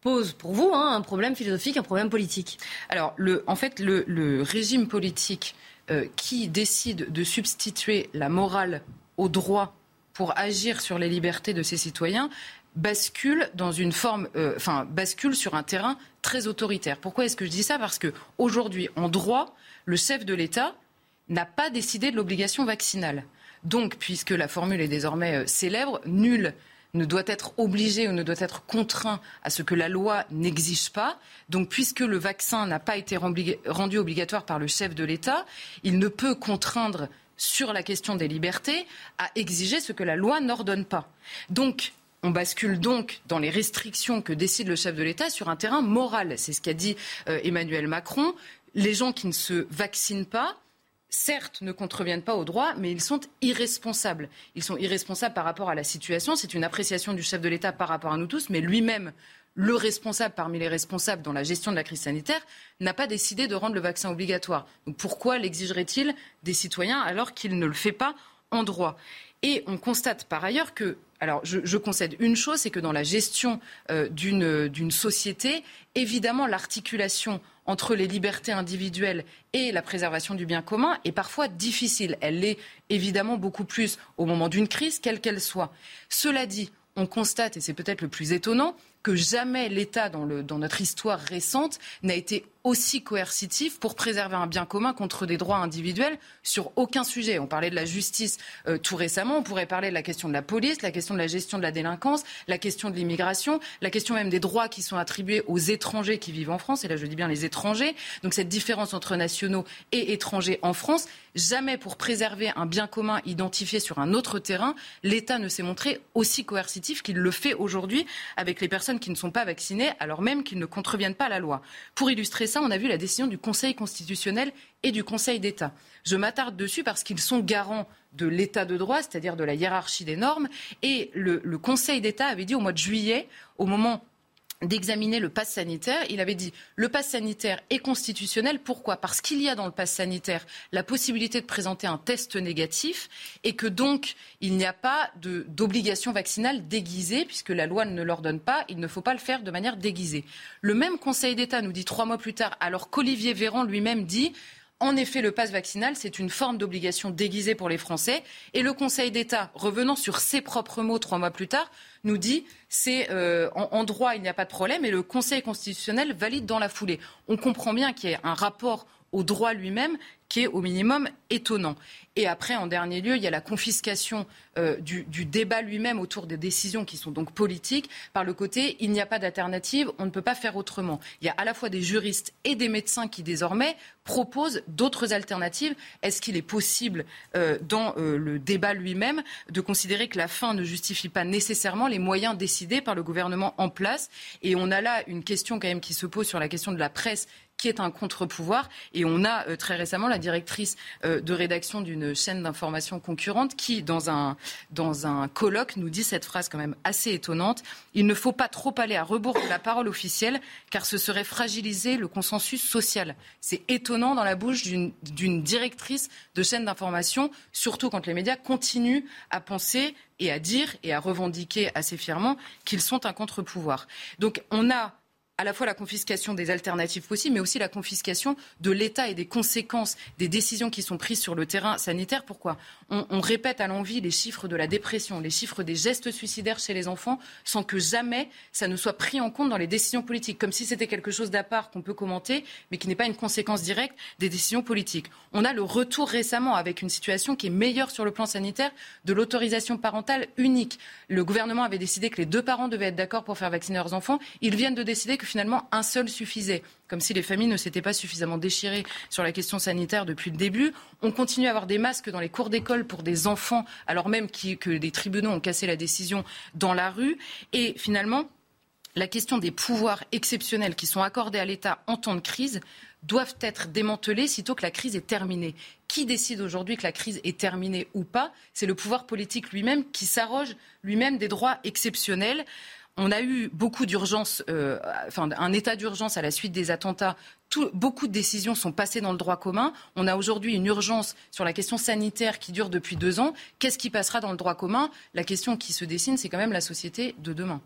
pose pour vous hein, un problème philosophique, un problème politique? Alors, le, en fait, le, le régime politique euh, qui décide de substituer la morale au droit pour agir sur les libertés de ses citoyens bascule dans une forme, euh, enfin, bascule sur un terrain très autoritaire. Pourquoi est-ce que je dis ça? Parce que aujourd'hui, en droit, le chef de l'État n'a pas décidé de l'obligation vaccinale. Donc, puisque la formule est désormais euh, célèbre, nul ne doit être obligé ou ne doit être contraint à ce que la loi n'exige pas. Donc, puisque le vaccin n'a pas été rendu obligatoire par le chef de l'État, il ne peut contraindre, sur la question des libertés, à exiger ce que la loi n'ordonne pas. Donc, on bascule donc dans les restrictions que décide le chef de l'État sur un terrain moral. C'est ce qu'a dit euh, Emmanuel Macron. Les gens qui ne se vaccinent pas, certes, ne contreviennent pas au droit, mais ils sont irresponsables. Ils sont irresponsables par rapport à la situation. C'est une appréciation du chef de l'État par rapport à nous tous, mais lui-même, le responsable parmi les responsables dans la gestion de la crise sanitaire, n'a pas décidé de rendre le vaccin obligatoire. Donc pourquoi l'exigerait-il des citoyens alors qu'il ne le fait pas en droit ? Et on constate par ailleurs que, alors je, je concède une chose, c'est que dans la gestion euh, d'une, d'une société, évidemment l'articulation entre les libertés individuelles et la préservation du bien commun est parfois difficile. Elle l'est évidemment beaucoup plus au moment d'une crise, quelle qu'elle soit. Cela dit, on constate, et c'est peut-être le plus étonnant, que jamais l'État, dans, le, dans notre histoire récente, n'a été aussi coercitif pour préserver un bien commun contre des droits individuels sur aucun sujet. On parlait de la justice euh, tout récemment, on pourrait parler de la question de la police, la question de la gestion de la délinquance, la question de l'immigration, la question même des droits qui sont attribués aux étrangers qui vivent en France, et là je dis bien les étrangers, donc cette différence entre nationaux et étrangers en France, jamais pour préserver un bien commun identifié sur un autre terrain, l'État ne s'est montré aussi coercitif qu'il le fait aujourd'hui avec les personnes qui ne sont pas vaccinées, alors même qu'ils ne contreviennent pas à la loi. Pour illustrer ça, on a vu la décision du Conseil constitutionnel et du Conseil d'État. Je m'attarde dessus parce qu'ils sont garants de l'état de droit, c'est-à-dire de la hiérarchie des normes. Et le, le Conseil d'État avait dit au mois de juillet, au moment d'examiner le pass sanitaire, il avait dit le pass sanitaire est constitutionnel. Pourquoi ? Parce qu'il y a dans le pass sanitaire la possibilité de présenter un test négatif et que donc il n'y a pas de, d'obligation vaccinale déguisée puisque la loi ne l'ordonne pas, il ne faut pas le faire de manière déguisée. Le même Conseil d'État nous dit trois mois plus tard, alors qu'Olivier Véran lui-même dit en effet, le pass vaccinal, c'est une forme d'obligation déguisée pour les Français. Et le Conseil d'État, revenant sur ses propres mots trois mois plus tard, nous dit c'est euh, en, en droit, il n'y a pas de problème. Et le Conseil constitutionnel valide dans la foulée. On comprend bien qu'il y a un rapport au droit lui-même qui est au minimum étonnant. Et après, en dernier lieu, il y a la confiscation euh, du, du débat lui-même autour des décisions qui sont donc politiques. Par le côté, il n'y a pas d'alternative, on ne peut pas faire autrement. Il y a à la fois des juristes et des médecins qui désormais proposent d'autres alternatives. Est-ce qu'il est possible euh, dans euh, le débat lui-même de considérer que la fin ne justifie pas nécessairement les moyens décidés par le gouvernement en place ? Et on a là une question quand même qui se pose sur la question de la presse qui est un contre-pouvoir. Et on a euh, très récemment la directrice euh, de rédaction d'une chaîne d'information concurrente qui, dans un, dans un colloque, nous dit cette phrase quand même assez étonnante. « Il ne faut pas trop aller à rebours de la parole officielle, car ce serait fragiliser le consensus social ». C'est étonnant dans la bouche d'une, d'une directrice de chaîne d'information, surtout quand les médias continuent à penser et à dire et à revendiquer assez fièrement qu'ils sont un contre-pouvoir. Donc on a à la fois la confiscation des alternatives possibles, mais aussi la confiscation de l'État et des conséquences des décisions qui sont prises sur le terrain sanitaire. Pourquoi ? on, on répète à l'envi les chiffres de la dépression, les chiffres des gestes suicidaires chez les enfants, sans que jamais ça ne soit pris en compte dans les décisions politiques, comme si c'était quelque chose d'à part qu'on peut commenter, mais qui n'est pas une conséquence directe des décisions politiques. On a le retour récemment, avec une situation qui est meilleure sur le plan sanitaire, de l'autorisation parentale unique. Le gouvernement avait décidé que les deux parents devaient être d'accord pour faire vacciner leurs enfants. Ils viennent de décider que finalement un seul suffisait, comme si les familles ne s'étaient pas suffisamment déchirées sur la question sanitaire depuis le début. On continue à avoir des masques dans les cours d'école pour des enfants, alors même qui, que les tribunaux ont cassé la décision dans la rue. Et finalement, la question des pouvoirs exceptionnels qui sont accordés à l'État en temps de crise doivent être démantelés sitôt que la crise est terminée. Qui décide aujourd'hui que la crise est terminée ou pas ? C'est le pouvoir politique lui-même qui s'arroge lui-même des droits exceptionnels. On a eu beaucoup d'urgence, euh, enfin un état d'urgence à la suite des attentats. Tout, beaucoup de décisions sont passées dans le droit commun. On a aujourd'hui une urgence sur la question sanitaire qui dure depuis deux ans. Qu'est-ce qui passera dans le droit commun ? La question qui se dessine, c'est quand même la société de demain.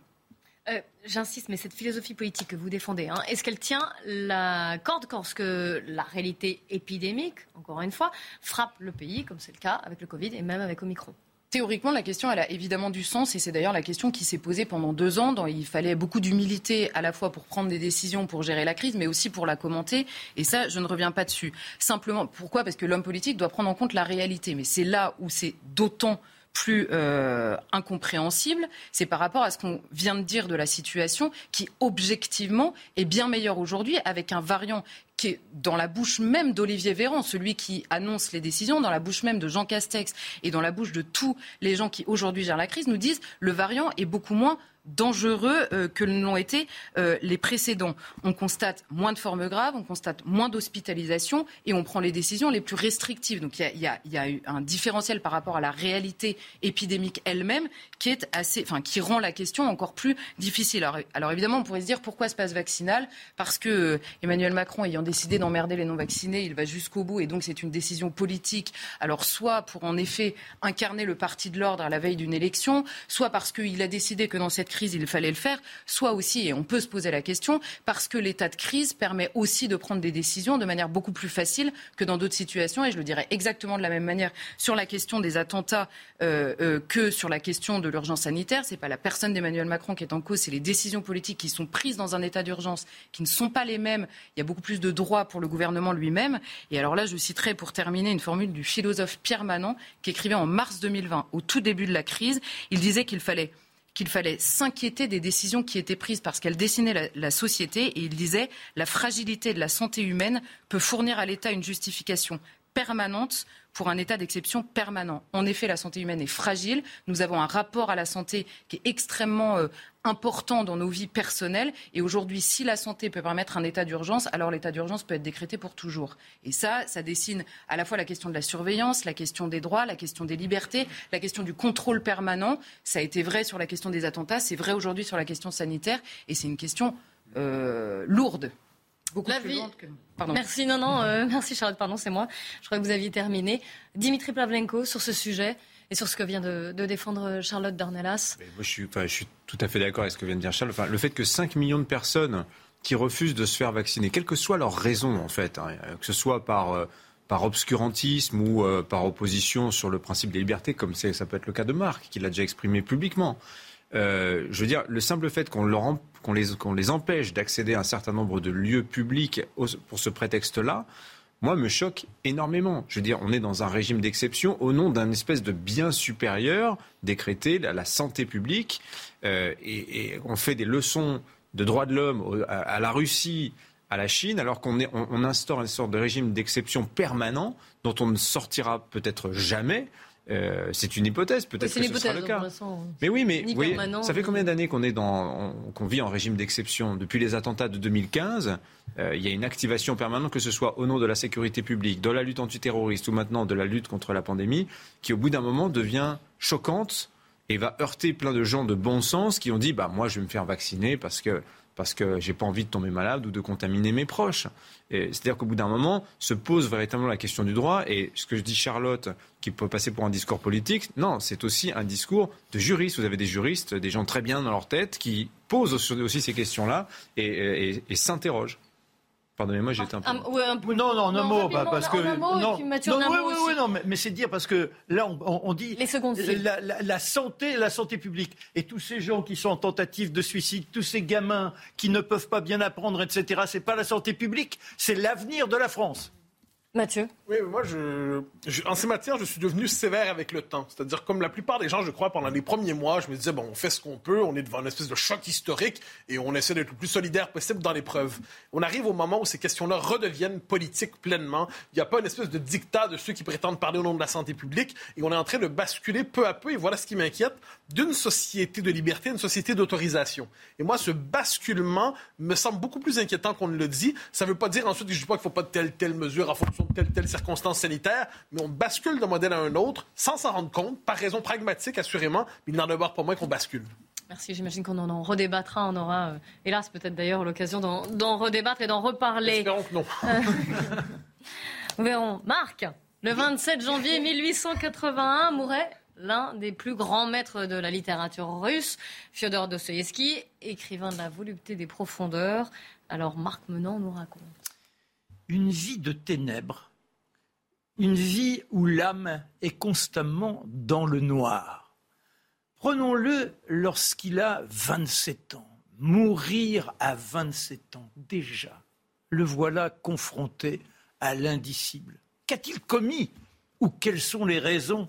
Euh, j'insiste, mais cette philosophie politique que vous défendez, hein, est-ce qu'elle tient la corde quand la réalité épidémique, encore une fois, frappe le pays, comme c'est le cas avec le Covid et même avec Omicron ? Théoriquement, la question, elle a évidemment du sens et c'est d'ailleurs la question qui s'est posée pendant deux ans. Dans, il fallait beaucoup d'humilité à la fois pour prendre des décisions, pour gérer la crise, mais aussi pour la commenter. Et ça, je ne reviens pas dessus. Simplement, pourquoi ? Parce que l'homme politique doit prendre en compte la réalité. Mais c'est là où c'est d'autant plus euh, incompréhensible, c'est par rapport à ce qu'on vient de dire de la situation qui, objectivement, est bien meilleure aujourd'hui avec un variant qui est dans la bouche même d'Olivier Véran, celui qui annonce les décisions, dans la bouche même de Jean Castex et dans la bouche de tous les gens qui aujourd'hui gèrent la crise, nous disent le variant est beaucoup moins dangereux euh, que l'ont été euh, les précédents. On constate moins de formes graves, on constate moins d'hospitalisations et on prend les décisions les plus restrictives. Donc il y, y, y a un différentiel par rapport à la réalité épidémique elle-même qui est assez, enfin qui rend la question encore plus difficile. Alors, alors évidemment, on pourrait se dire pourquoi ce passe vaccinal ? Parce que euh, Emmanuel Macron ayant décidé d'emmerder les non-vaccinés, il va jusqu'au bout et donc c'est une décision politique. Alors soit pour en effet incarner le parti de l'ordre à la veille d'une élection, soit parce qu'il a décidé que dans cette crise il fallait le faire, soit aussi, et on peut se poser la question, parce que l'état de crise permet aussi de prendre des décisions de manière beaucoup plus facile que dans d'autres situations et je le dirais exactement de la même manière sur la question des attentats euh, euh, que sur la question de l'urgence sanitaire. C'est pas la personne d'Emmanuel Macron qui est en cause, c'est les décisions politiques qui sont prises dans un état d'urgence qui ne sont pas les mêmes. Il y a beaucoup plus de droit pour le gouvernement lui-même. Et alors là, je citerai pour terminer une formule du philosophe Pierre Manant qui écrivait en mars deux mille vingt, au tout début de la crise. Il disait qu'il fallait, qu'il fallait s'inquiéter des décisions qui étaient prises parce qu'elles dessinaient la, la société. Et il disait « La fragilité de la santé humaine peut fournir à l'État une justification permanente » pour un état d'exception permanent. En effet, la santé humaine est fragile. Nous avons un rapport à la santé qui est extrêmement euh, important dans nos vies personnelles. Et aujourd'hui, si la santé peut permettre un état d'urgence, alors l'état d'urgence peut être décrété pour toujours. Et ça, ça dessine à la fois la question de la surveillance, la question des droits, la question des libertés, la question du contrôle permanent. Ça a été vrai sur la question des attentats, c'est vrai aujourd'hui sur la question sanitaire. Et c'est une question euh, lourde. Beaucoup la plus vie. Que... Pardon. Merci, non, non, euh, merci Charlotte, pardon, c'est moi. Je crois que vous aviez terminé. Dimitri Pavlenko, sur ce sujet et sur ce que vient de, de défendre Charlotte d'Ornellas. Mais moi, je suis, enfin, je suis tout à fait d'accord avec ce que vient de dire Charles. Enfin, le fait que cinq millions de personnes qui refusent de se faire vacciner, quelle que soit leur raison, en fait, hein, que ce soit par, euh, par obscurantisme ou euh, par opposition sur le principe des libertés, comme c'est, ça peut être le cas de Marc, qui l'a déjà exprimé publiquement. Euh, je veux dire, le simple fait qu'on, leur en, qu'on, les, qu'on les empêche d'accéder à un certain nombre de lieux publics au, pour ce prétexte-là, moi, me choque énormément. Je veux dire, on est dans un régime d'exception au nom d'un espèce de bien supérieur décrété à la santé publique. Euh, et, et on fait des leçons de droits de l'homme à, à la Russie, à la Chine, alors qu'on est, on, on instaure une sorte de régime d'exception permanent dont on ne sortira peut-être jamais. Euh, c'est une hypothèse, peut-être que ce sera le cas. Mais oui, mais vous voyez, ça fait combien d'années qu'on est dans, on, qu'on vit en régime d'exception ? Depuis les attentats de deux mille quinze, euh, il y a une activation permanente, que ce soit au nom de la sécurité publique, de la lutte antiterroriste ou maintenant de la lutte contre la pandémie, qui au bout d'un moment devient choquante et va heurter plein de gens de bon sens qui ont dit bah, « moi je vais me faire vacciner parce que… » parce que j'ai pas envie de tomber malade ou de contaminer mes proches. Et c'est-à-dire qu'au bout d'un moment, se pose véritablement la question du droit. Et ce que je dis Charlotte, qui peut passer pour un discours politique, non, c'est aussi un discours de juriste. Vous avez des juristes, des gens très bien dans leur tête, qui posent aussi ces questions-là et, et, et s'interrogent. Pardonnez-moi, j'étais un peu... Um, ouais, un peu... Non, non, non, mot, bah, parce que... Non, non, oui, oui, non, mais, mais c'est dire, parce que là, on, on dit... Les secondes la, la, la santé, la santé publique. Et tous ces gens qui sont en tentative de suicide, tous ces gamins qui ne peuvent pas bien apprendre, et cetera, c'est pas la santé publique, c'est l'avenir de la France. Mathieu ? Oui, moi, je, je, en ces matières, je suis devenu sévère avec le temps. C'est-à-dire, comme la plupart des gens, je crois, pendant les premiers mois, je me disais, bon, on fait ce qu'on peut, on est devant une espèce de choc historique et on essaie d'être le plus solidaire possible dans l'épreuve. On arrive au moment où ces questions-là redeviennent politiques pleinement. Il n'y a pas une espèce de dictat de ceux qui prétendent parler au nom de la santé publique et on est en train de basculer peu à peu, et voilà ce qui m'inquiète, d'une société de liberté à une société d'autorisation. Et moi, ce basculement me semble beaucoup plus inquiétant qu'on ne le dit. Ça ne veut pas dire ensuite que je ne dis pas qu'il ne faut pas de telle, telle mesure en fonction de telle telle circonstance sanitaire, mais on bascule d'un modèle à un autre sans s'en rendre compte, par raison pragmatique assurément, mais il n'en demeure pas moins qu'on bascule. Merci, j'imagine qu'on en redébattra, on aura, euh, hélas peut-être d'ailleurs, l'occasion d'en, d'en redébattre et d'en reparler. Espérons que non. On verra. Marc, le vingt-sept janvier mille huit cent quatre-vingt-un, mourait l'un des plus grands maîtres de la littérature russe, Fiodor Dostoïevski, écrivain de la volupté des profondeurs. Alors Marc Menant nous raconte. Une vie de ténèbres, une vie où l'âme est constamment dans le noir. Prenons-le lorsqu'il a vingt-sept ans. Mourir à vingt-sept ans, déjà, le voilà confronté à l'indicible. Qu'a-t-il commis ? Ou quelles sont les raisons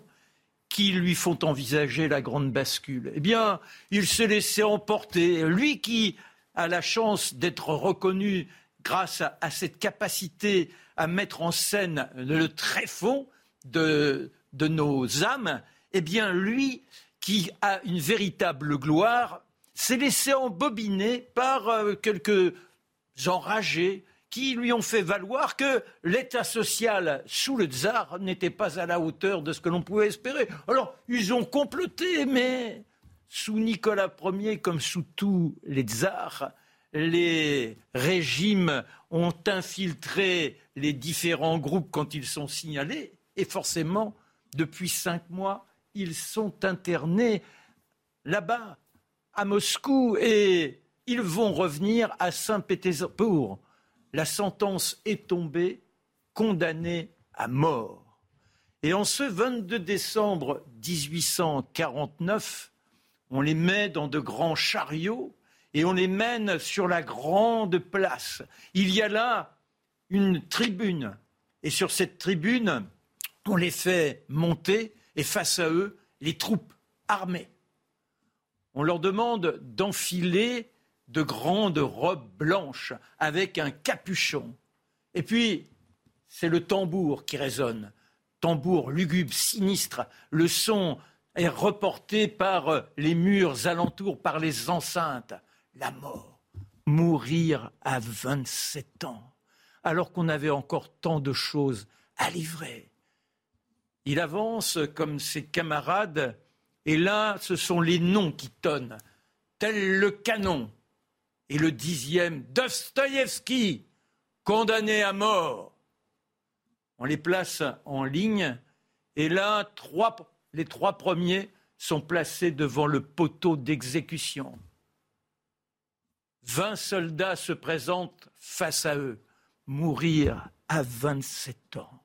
qui lui font envisager la grande bascule ? Eh bien, il s'est laissé emporter. Lui qui a la chance d'être reconnu grâce à, à cette capacité à mettre en scène le tréfonds de, de nos âmes, eh bien lui qui a une véritable gloire s'est laissé embobiner par euh, quelques enragés qui lui ont fait valoir que l'état social sous le tsar n'était pas à la hauteur de ce que l'on pouvait espérer. Alors ils ont comploté, mais sous Nicolas Ier comme sous tous les tsars, les régimes ont infiltré les différents groupes quand ils sont signalés et forcément, depuis cinq mois, ils sont internés là-bas, à Moscou, et ils vont revenir à Saint-Pétersbourg. La sentence est tombée, condamnée à mort. Et en ce vingt-deux décembre dix-huit cent quarante-neuf, on les met dans de grands chariots et on les mène sur la grande place. Il y a là une tribune. Et sur cette tribune, on les fait monter. Et face à eux, les troupes armées. On leur demande d'enfiler de grandes robes blanches avec un capuchon. Et puis, c'est le tambour qui résonne. Tambour lugubre, sinistre. Le son est reporté par les murs alentours, par les enceintes. La mort, mourir à vingt-sept ans, alors qu'on avait encore tant de choses à livrer. Il avance comme ses camarades, et là, ce sont les noms qui tonnent, tel le canon. Et le dixième, Dostoïevski, condamné à mort. On les place en ligne, et là, trois, les trois premiers sont placés devant le poteau d'exécution. Vingt soldats se présentent face à eux, mourir à vingt-sept ans.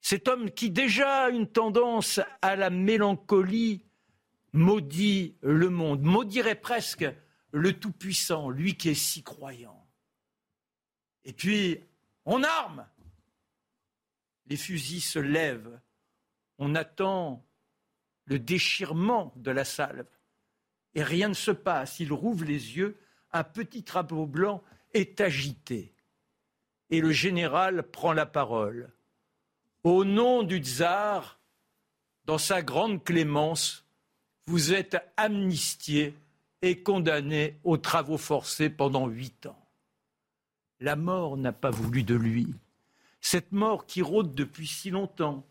Cet homme qui déjà a une tendance à la mélancolie maudit le monde, maudirait presque le Tout-Puissant, lui qui est si croyant. Et puis, on arme. Les fusils se lèvent. On attend le déchirement de la salve. Et rien ne se passe. Il rouvre les yeux. Un petit drapeau blanc est agité. Et le général prend la parole. Au nom du tsar, dans sa grande clémence, vous êtes amnistié et condamné aux travaux forcés pendant huit ans. La mort n'a pas voulu de lui. Cette mort qui rôde depuis si longtemps.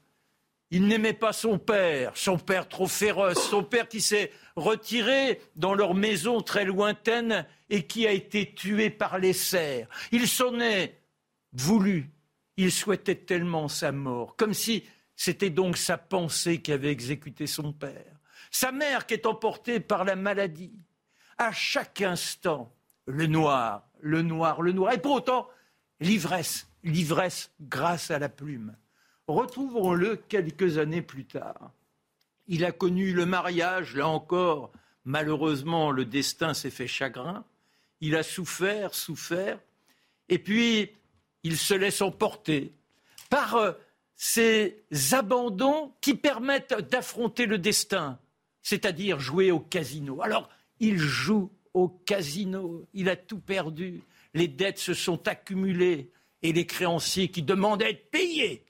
Il n'aimait pas son père, son père trop féroce, son père qui s'est retiré dans leur maison très lointaine et qui a été tué par les cerfs. Il s'en est voulu. Il souhaitait tellement sa mort, comme si c'était donc sa pensée qui avait exécuté son père. Sa mère qui est emportée par la maladie. À chaque instant, le noir, le noir, le noir. Et pour autant, l'ivresse, l'ivresse grâce à la plume. Retrouvons-le quelques années plus tard. Il a connu le mariage, là encore, malheureusement, le destin s'est fait chagrin. Il a souffert, souffert, et puis il se laisse emporter par euh, ces abandons qui permettent d'affronter le destin, c'est-à-dire jouer au casino. Alors, il joue au casino, il a tout perdu. Les dettes se sont accumulées et les créanciers qui demandent à être payés.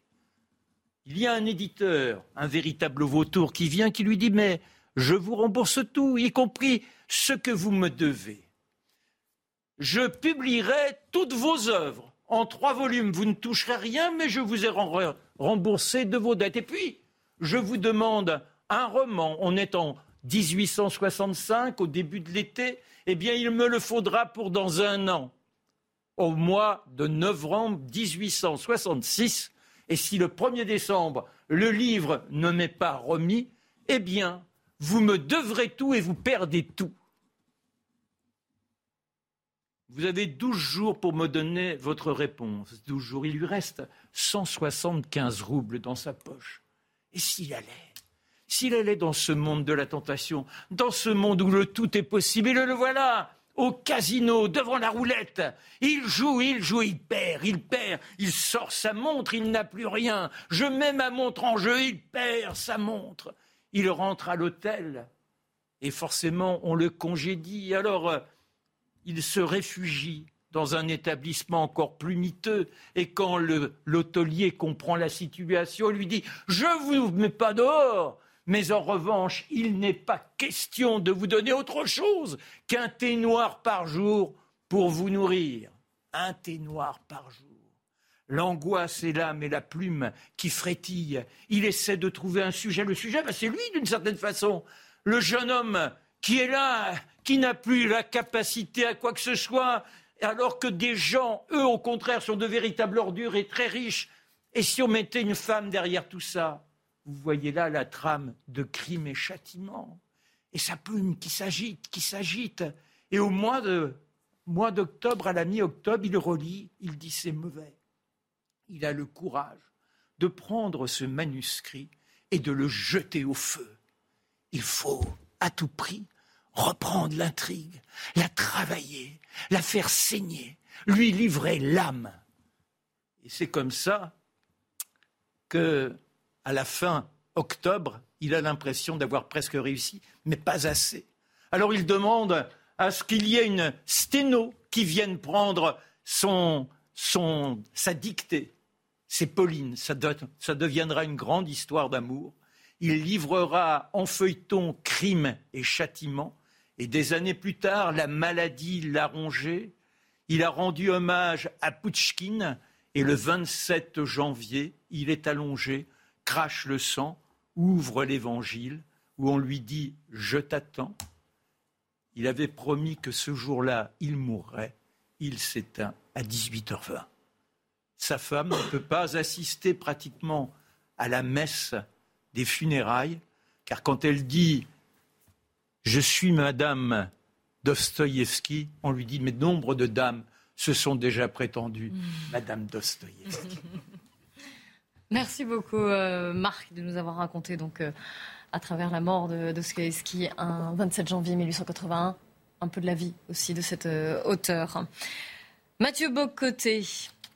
Il y a un éditeur, un véritable vautour qui vient, qui lui dit « Mais je vous rembourse tout, y compris ce que vous me devez. Je publierai toutes vos œuvres en trois volumes. Vous ne toucherez rien, mais je vous ai remboursé de vos dettes. Et puis, je vous demande un roman. On est en dix-huit cent soixante-cinq, au début de l'été. Eh bien, il me le faudra pour dans un an. Au mois de novembre dix-huit cent soixante-six, et si le premier décembre, le livre ne m'est pas remis, eh bien, vous me devrez tout et vous perdez tout. Vous avez douze jours pour me donner votre réponse. douze jours, il lui reste cent soixante-quinze roubles dans sa poche. Et s'il allait, s'il allait dans ce monde de la tentation, dans ce monde où le tout est possible, et le voilà au casino, devant la roulette. Il joue, il joue, il perd, il perd. Il sort sa montre, il n'a plus rien. Je mets ma montre en jeu, il perd sa montre. Il rentre à l'hôtel et forcément, on le congédie. Alors, il se réfugie dans un établissement encore plus miteux. Et quand le, l'hôtelier comprend la situation, il lui dit « Je ne vous mets pas dehors !» Mais en revanche, il n'est pas question de vous donner autre chose qu'un thé noir par jour pour vous nourrir. Un thé noir par jour. L'angoisse est l'âme et la plume qui frétille. Il essaie de trouver un sujet. Le sujet, ben c'est lui d'une certaine façon. Le jeune homme qui est là, qui n'a plus la capacité à quoi que ce soit, alors que des gens, eux au contraire, sont de véritables ordures et très riches. Et si on mettait une femme derrière tout ça ? Vous voyez là la trame de Crime et Châtiment, et sa plume qui s'agite, qui s'agite. Et au mois, de, mois d'octobre, à la mi-octobre, il relit, il dit c'est mauvais. Il a le courage de prendre ce manuscrit et de le jeter au feu. Il faut, à tout prix, reprendre l'intrigue, la travailler, la faire saigner, lui livrer l'âme. Et c'est comme ça que... À la fin octobre, il a l'impression d'avoir presque réussi, mais pas assez. Alors il demande à ce qu'il y ait une sténo qui vienne prendre son, son, sa dictée. C'est Pauline, ça, de, ça deviendra une grande histoire d'amour. Il livrera en feuilleton Crime et Châtiment. Et des années plus tard, la maladie l'a rongé. Il a rendu hommage à Pouchkine. Et le vingt-sept janvier, il est allongé, crache le sang, ouvre l'évangile, où on lui dit « Je t'attends ». Il avait promis que ce jour-là, il mourrait. Il s'éteint à dix-huit heures vingt. Sa femme ne peut pas assister pratiquement à la messe des funérailles, car quand elle dit « Je suis madame Dostoïevski », on lui dit « Mais nombre de dames se sont déjà prétendues madame Dostoïevski ». Merci beaucoup euh, Marc de nous avoir raconté donc, euh, à travers la mort de Dostoïevski un vingt-sept janvier mille huit cent quatre-vingt-un, un peu de la vie aussi de cet euh, auteur. Mathieu Bock-Côté,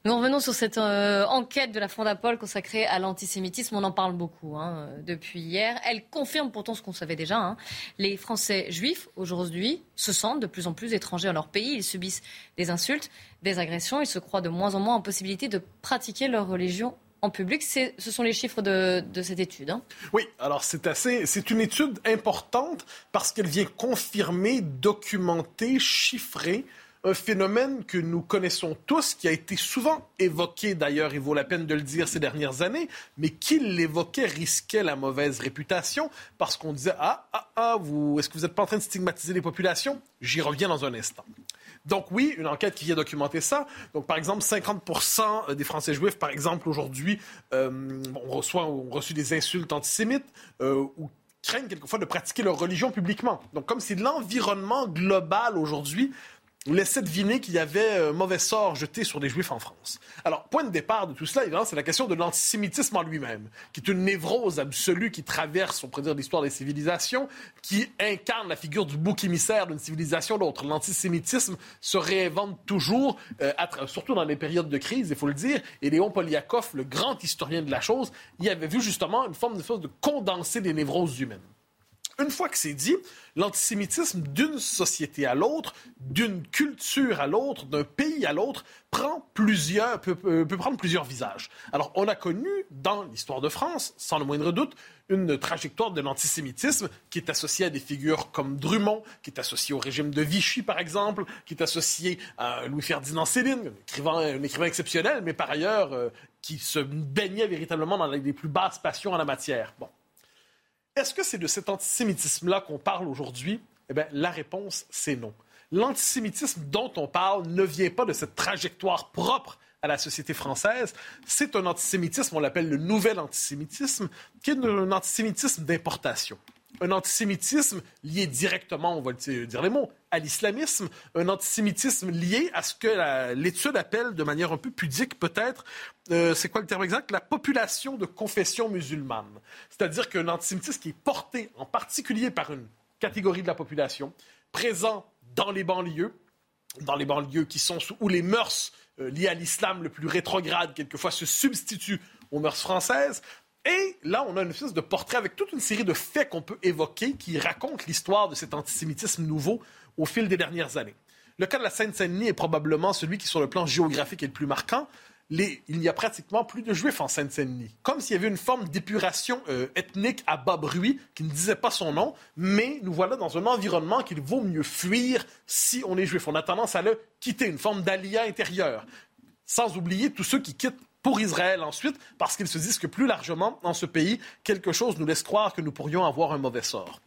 nous revenons sur cette euh, enquête de la Fondapol consacrée à l'antisémitisme. On en parle beaucoup hein, depuis hier. Elle confirme pourtant ce qu'on savait déjà. Hein. Les Français juifs aujourd'hui se sentent de plus en plus étrangers à leur pays. Ils subissent des insultes, des agressions. Ils se croient de moins en moins en possibilité de pratiquer leur religion en public. C'est, ce sont les chiffres de, de cette étude. Hein. Oui, alors c'est assez, c'est une étude importante parce qu'elle vient confirmer, documenter, chiffrer un phénomène que nous connaissons tous, qui a été souvent évoqué d'ailleurs, il vaut la peine de le dire ces dernières années, mais qui l'évoquait risquait la mauvaise réputation parce qu'on disait « Ah, ah, ah, vous, est-ce que vous n'êtes pas en train de stigmatiser les populations? J'y reviens dans un instant. » Donc oui, une enquête qui vient documenter ça. Donc par exemple, cinquante pour cent des Français juifs, par exemple, aujourd'hui, euh, on reçoit, ont reçu des insultes antisémites euh, ou craignent quelquefois de pratiquer leur religion publiquement. Donc comme c'est l'environnement global aujourd'hui, laissait deviner qu'il y avait un mauvais sort jeté sur les Juifs en France. Alors, point de départ de tout cela, évidemment, c'est la question de l'antisémitisme en lui-même, qui est une névrose absolue qui traverse, on pourrait dire, l'histoire des civilisations, qui incarne la figure du bouc émissaire d'une civilisation à l'autre. L'antisémitisme se réinvente toujours, euh, tra- surtout dans les périodes de crise, il faut le dire, et Léon Poliakov, le grand historien de la chose, y avait vu justement une forme, une forme de condenser des névroses humaines. Une fois que c'est dit, l'antisémitisme d'une société à l'autre, d'une culture à l'autre, d'un pays à l'autre, prend plusieurs, peut, peut prendre plusieurs visages. Alors, on a connu dans l'histoire de France, sans le moindre doute, une trajectoire de l'antisémitisme qui est associée à des figures comme Drummond, qui est associée au régime de Vichy, par exemple, qui est associée à Louis-Ferdinand Céline, un écrivain, un écrivain exceptionnel, mais par ailleurs euh, qui se baignait véritablement dans les plus basses passions en la matière. Bon. Est-ce que c'est de cet antisémitisme-là qu'on parle aujourd'hui? Eh bien, la réponse, c'est non. L'antisémitisme dont on parle ne vient pas de cette trajectoire propre à la société française. C'est un antisémitisme, on l'appelle le nouvel antisémitisme, qui est un antisémitisme d'importation. Un antisémitisme lié directement, on va dire les mots, à l'islamisme. Un antisémitisme lié à ce que la, l'étude appelle, de manière un peu pudique peut-être, Euh, c'est quoi le terme exact? La population de confession musulmane. C'est-à-dire qu'un antisémitisme qui est porté en particulier par une catégorie de la population, présent dans les banlieues, dans les banlieues qui sont sous, où les mœurs euh, liées à l'islam le plus rétrograde, quelquefois, se substituent aux mœurs françaises. Et là, on a une espèce de portrait avec toute une série de faits qu'on peut évoquer qui racontent l'histoire de cet antisémitisme nouveau au fil des dernières années. Le cas de la Seine-Saint-Denis est probablement celui qui, sur le plan géographique, est le plus marquant. Les, il n'y a pratiquement plus de Juifs en Seine-Saint-Denis. Comme s'il y avait une forme d'épuration euh, ethnique à bas bruit qui ne disait pas son nom, mais nous voilà dans un environnement qu'il vaut mieux fuir si on est Juif. On a tendance à le quitter, une forme d'alia intérieure. Sans oublier tous ceux qui quittent pour Israël ensuite, parce qu'ils se disent que plus largement, dans ce pays, quelque chose nous laisse croire que nous pourrions avoir un mauvais sort.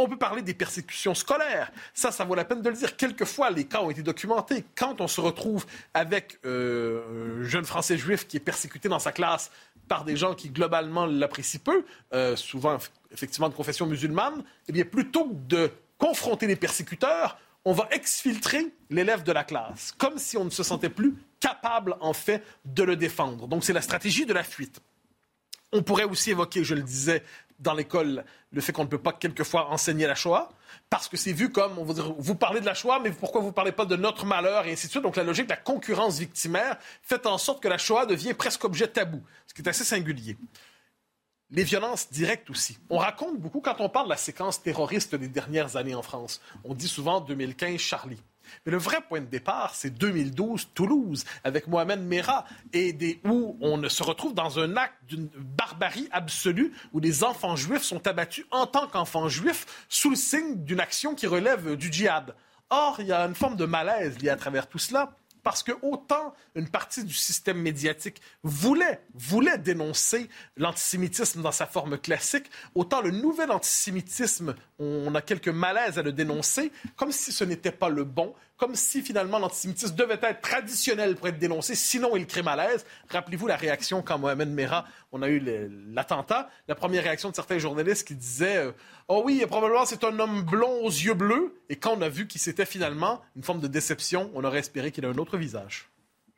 On peut parler des persécutions scolaires. Ça, ça vaut la peine de le dire. Quelquefois, les cas ont été documentés. Quand on se retrouve avec euh, un jeune Français juif qui est persécuté dans sa classe par des gens qui, globalement, l'apprécient peu, euh, souvent, effectivement, de confession musulmane, eh bien, plutôt que de confronter les persécuteurs, on va exfiltrer l'élève de la classe, comme si on ne se sentait plus capable, en fait, de le défendre. Donc, c'est la stratégie de la fuite. On pourrait aussi évoquer, je le disais, dans l'école, le fait qu'on ne peut pas quelquefois enseigner la Shoah, parce que c'est vu comme, on va dire, vous parlez de la Shoah, mais pourquoi vous ne parlez pas de notre malheur, et ainsi de suite. Donc la logique de la concurrence victimaire fait en sorte que la Shoah devient presque objet tabou, ce qui est assez singulier. Les violences directes aussi. On raconte beaucoup, quand on parle de la séquence terroriste des dernières années en France, on dit souvent deux mille quinze Charlie. Mais le vrai point de départ, c'est deux mille douze, Toulouse, avec Mohamed Merah, et des, où on se retrouve dans un acte d'une barbarie absolue, où des enfants juifs sont abattus en tant qu'enfants juifs, sous le signe d'une action qui relève du djihad. Or, il y a une forme de malaise liée à travers tout cela, parce que autant une partie du système médiatique voulait, voulait dénoncer l'antisémitisme dans sa forme classique, autant le nouvel antisémitisme, on a quelques malaises à le dénoncer, comme si ce n'était pas le bon, comme si finalement l'antisémitisme devait être traditionnel pour être dénoncé, sinon il crée malaise. Rappelez-vous la réaction quand Mohamed Merah, on a eu le, l'attentat, la première réaction de certains journalistes qui disaient euh, « Oh oui, probablement c'est un homme blond aux yeux bleus ». Et quand on a vu qu'il s'était finalement une forme de déception, on aurait espéré qu'il ait un autre visage.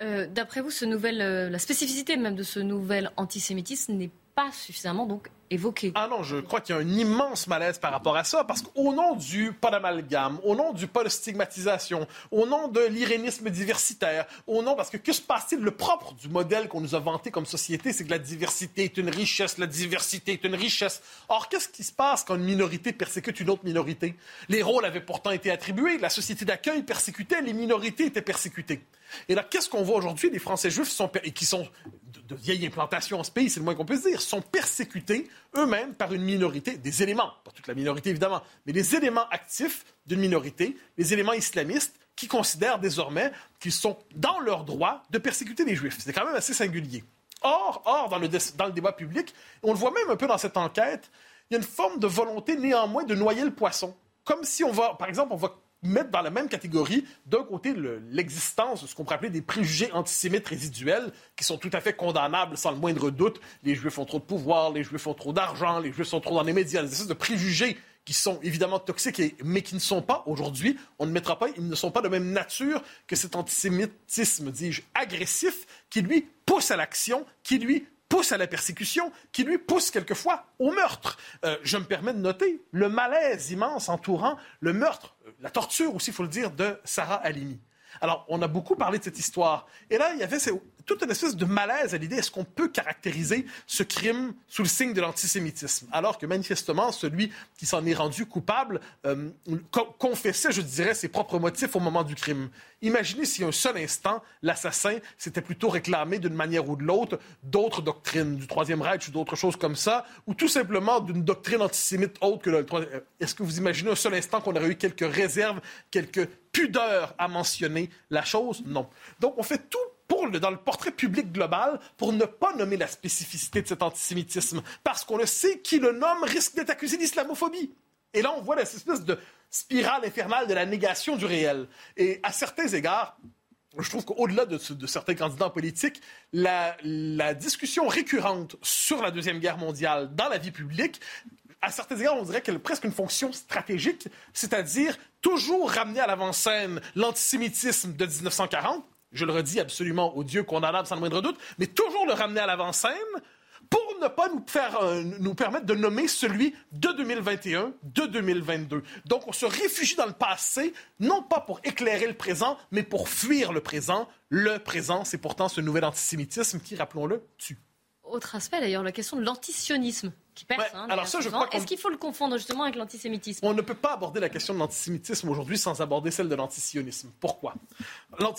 Euh, d'après vous, ce nouvel, euh, la spécificité même de ce nouvel antisémitisme n'est pas suffisamment donc évoquée. Ah non, je crois qu'il y a un immense malaise par rapport à ça, parce qu'au nom du pas d'amalgame, au nom du pas de stigmatisation, au nom de l'irénisme diversitaire, au nom, parce que que se passe-t-il? Le propre du modèle qu'on nous a vanté comme société, c'est que la diversité est une richesse, la diversité est une richesse. Or, qu'est-ce qui se passe quand une minorité persécute une autre minorité? Les rôles avaient pourtant été attribués, la société d'accueil persécutait, les minorités étaient persécutées. Et là, qu'est-ce qu'on voit aujourd'hui? Les Français juifs sont, per- et qui sont de, de vieille implantation en ce pays, c'est le moins qu'on puisse dire, sont persécutés eux-mêmes par une minorité, des éléments, pas toute la minorité évidemment, mais les éléments actifs d'une minorité, les éléments islamistes, qui considèrent désormais qu'ils sont dans leur droit de persécuter les Juifs. C'est quand même assez singulier. Or, or dans, le dé- dans le débat public, on le voit même un peu dans cette enquête, il y a une forme de volonté néanmoins de noyer le poisson. Comme si on va, par exemple, on va mettre dans la même catégorie, d'un côté, le, l'existence de ce qu'on pourrait appeler des préjugés antisémites résiduels, qui sont tout à fait condamnables sans le moindre doute. Les Juifs ont trop de pouvoir, les Juifs ont trop d'argent, les Juifs sont trop dans les médias, des espèces de préjugés qui sont évidemment toxiques, et, mais qui ne sont pas, aujourd'hui, on ne mettra pas, ils ne sont pas de même nature que cet antisémitisme, dis-je, agressif, qui lui pousse à l'action, qui lui pousse à la persécution, qui lui pousse quelquefois au meurtre. Euh, je me permets de noter le malaise immense entourant le meurtre, la torture aussi, il faut le dire, de Sarah Halimi. Alors, on a beaucoup parlé de cette histoire. Et là, il y avait toute une espèce de malaise à l'idée, est-ce qu'on peut caractériser ce crime sous le signe de l'antisémitisme? Alors que, manifestement, celui qui s'en est rendu coupable euh, confessait, je dirais, ses propres motifs au moment du crime. Imaginez si, un seul instant, l'assassin s'était plutôt réclamé d'une manière ou de l'autre d'autres doctrines, du Troisième Reich ou d'autres choses comme ça, ou tout simplement d'une doctrine antisémite autre que le Troisième. Est-ce que vous imaginez un seul instant qu'on aurait eu quelques réserves, quelques pudeur à mentionner la chose? Non. Donc, on fait tout pour le, dans le portrait public global pour ne pas nommer la spécificité de cet antisémitisme, parce qu'on le sait, qui le nomme risque d'être accusé d'islamophobie. Et là, on voit cette espèce de spirale infernale de la négation du réel. Et à certains égards, je trouve qu'au-delà de, de certains candidats politiques, la, la discussion récurrente sur la Deuxième Guerre mondiale dans la vie publique, à certains égards, on dirait qu'elle a presque une fonction stratégique, c'est-à-dire toujours ramener à l'avant-scène l'antisémitisme de dix-neuf cent quarante, je le redis, absolument odieux, condamnable sans le moindre doute, mais toujours le ramener à l'avant-scène pour ne pas nous, faire, euh, nous permettre de nommer celui de deux mille vingt et un, de deux mille vingt-deux. Donc on se réfugie dans le passé, non pas pour éclairer le présent, mais pour fuir le présent. Le présent, c'est pourtant ce nouvel antisémitisme qui, rappelons-le, tue. Autre aspect d'ailleurs, la question de l'antisionisme. Qui perce, ouais, hein, alors ça, je crois qu'on... Est-ce qu'il faut le confondre justement avec l'antisémitisme? On ne peut pas aborder la question de l'antisémitisme aujourd'hui sans aborder celle de l'antisionisme. Pourquoi?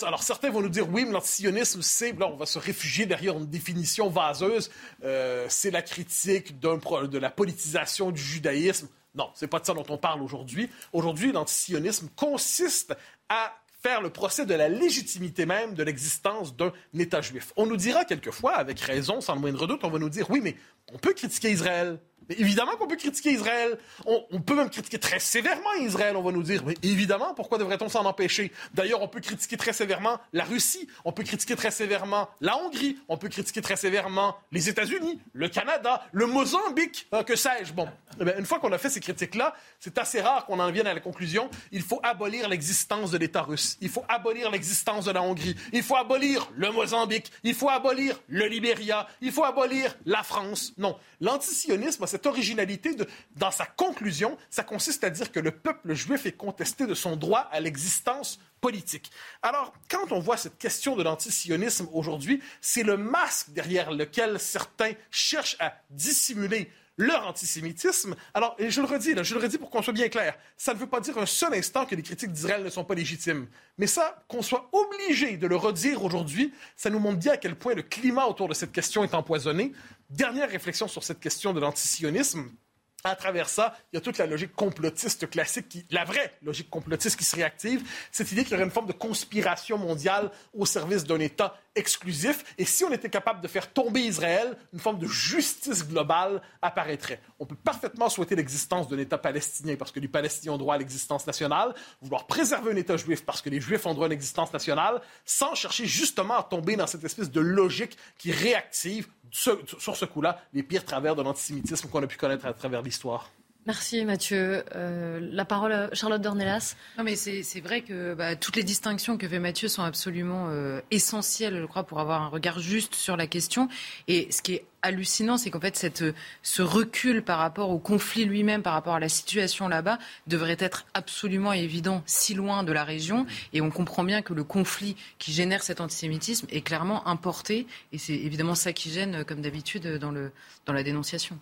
Alors certains vont nous dire oui, mais l'antisionisme, c'est... Là, on va se réfugier derrière une définition vaseuse. Euh, c'est la critique d'un pro... de la politisation du judaïsme. Non, c'est pas de ça dont on parle aujourd'hui. Aujourd'hui, l'antisionisme consiste à faire le procès de la légitimité même de l'existence d'un État juif. On nous dira quelquefois, avec raison, sans le moindre doute, on va nous dire « Oui, mais on peut critiquer Israël. » Mais évidemment qu'on peut critiquer Israël. On, on peut même critiquer très sévèrement Israël, on va nous dire. Mais évidemment, pourquoi devrait-on s'en empêcher? D'ailleurs, on peut critiquer très sévèrement la Russie, on peut critiquer très sévèrement la Hongrie, on peut critiquer très sévèrement les États-Unis, le Canada, le Mozambique, euh, que sais-je. Bon, eh bien, une fois qu'on a fait ces critiques-là, c'est assez rare qu'on en vienne à la conclusion. Il faut abolir l'existence de l'État russe. Il faut abolir l'existence de la Hongrie. Il faut abolir le Mozambique. Il faut abolir le Libéria. Il faut abolir la France. Non, l'antisionisme, cette originalité de, dans sa conclusion, ça consiste à dire que le peuple juif est contesté de son droit à l'existence politique. Alors, quand on voit cette question de l'antisionisme aujourd'hui, c'est le masque derrière lequel certains cherchent à dissimuler leur antisémitisme. Alors, et je le redis, là, je le redis pour qu'on soit bien clair, ça ne veut pas dire un seul instant que les critiques d'Israël ne sont pas légitimes. Mais ça, qu'on soit obligé de le redire aujourd'hui, ça nous montre bien à quel point le climat autour de cette question est empoisonné. Dernière réflexion sur cette question de l'antisionisme. À travers ça, il y a toute la logique complotiste classique, qui, la vraie logique complotiste qui se réactive, cette idée qu'il y aurait une forme de conspiration mondiale au service d'un État exclusif. Et si on était capable de faire tomber Israël, une forme de justice globale apparaîtrait. On peut parfaitement souhaiter l'existence d'un État palestinien parce que les Palestiniens ont droit à l'existence nationale, vouloir préserver un État juif parce que les Juifs ont droit à une existence nationale, sans chercher justement à tomber dans cette espèce de logique qui réactive sur ce coup-là les pires travers de l'antisémitisme qu'on a pu connaître à travers l'histoire. Merci Mathieu. Euh, la parole à Charlotte d'Ornellas. Non mais c'est, c'est vrai que bah, toutes les distinctions que fait Mathieu sont absolument euh, essentielles, je crois, pour avoir un regard juste sur la question. Et ce qui est hallucinant, c'est qu'en fait, cette, ce recul par rapport au conflit lui-même, par rapport à la situation là-bas, devrait être absolument évident si loin de la région. Et on comprend bien que le conflit qui génère cet antisémitisme est clairement importé. Et c'est évidemment ça qui gêne, comme d'habitude, dans, le, dans la dénonciation.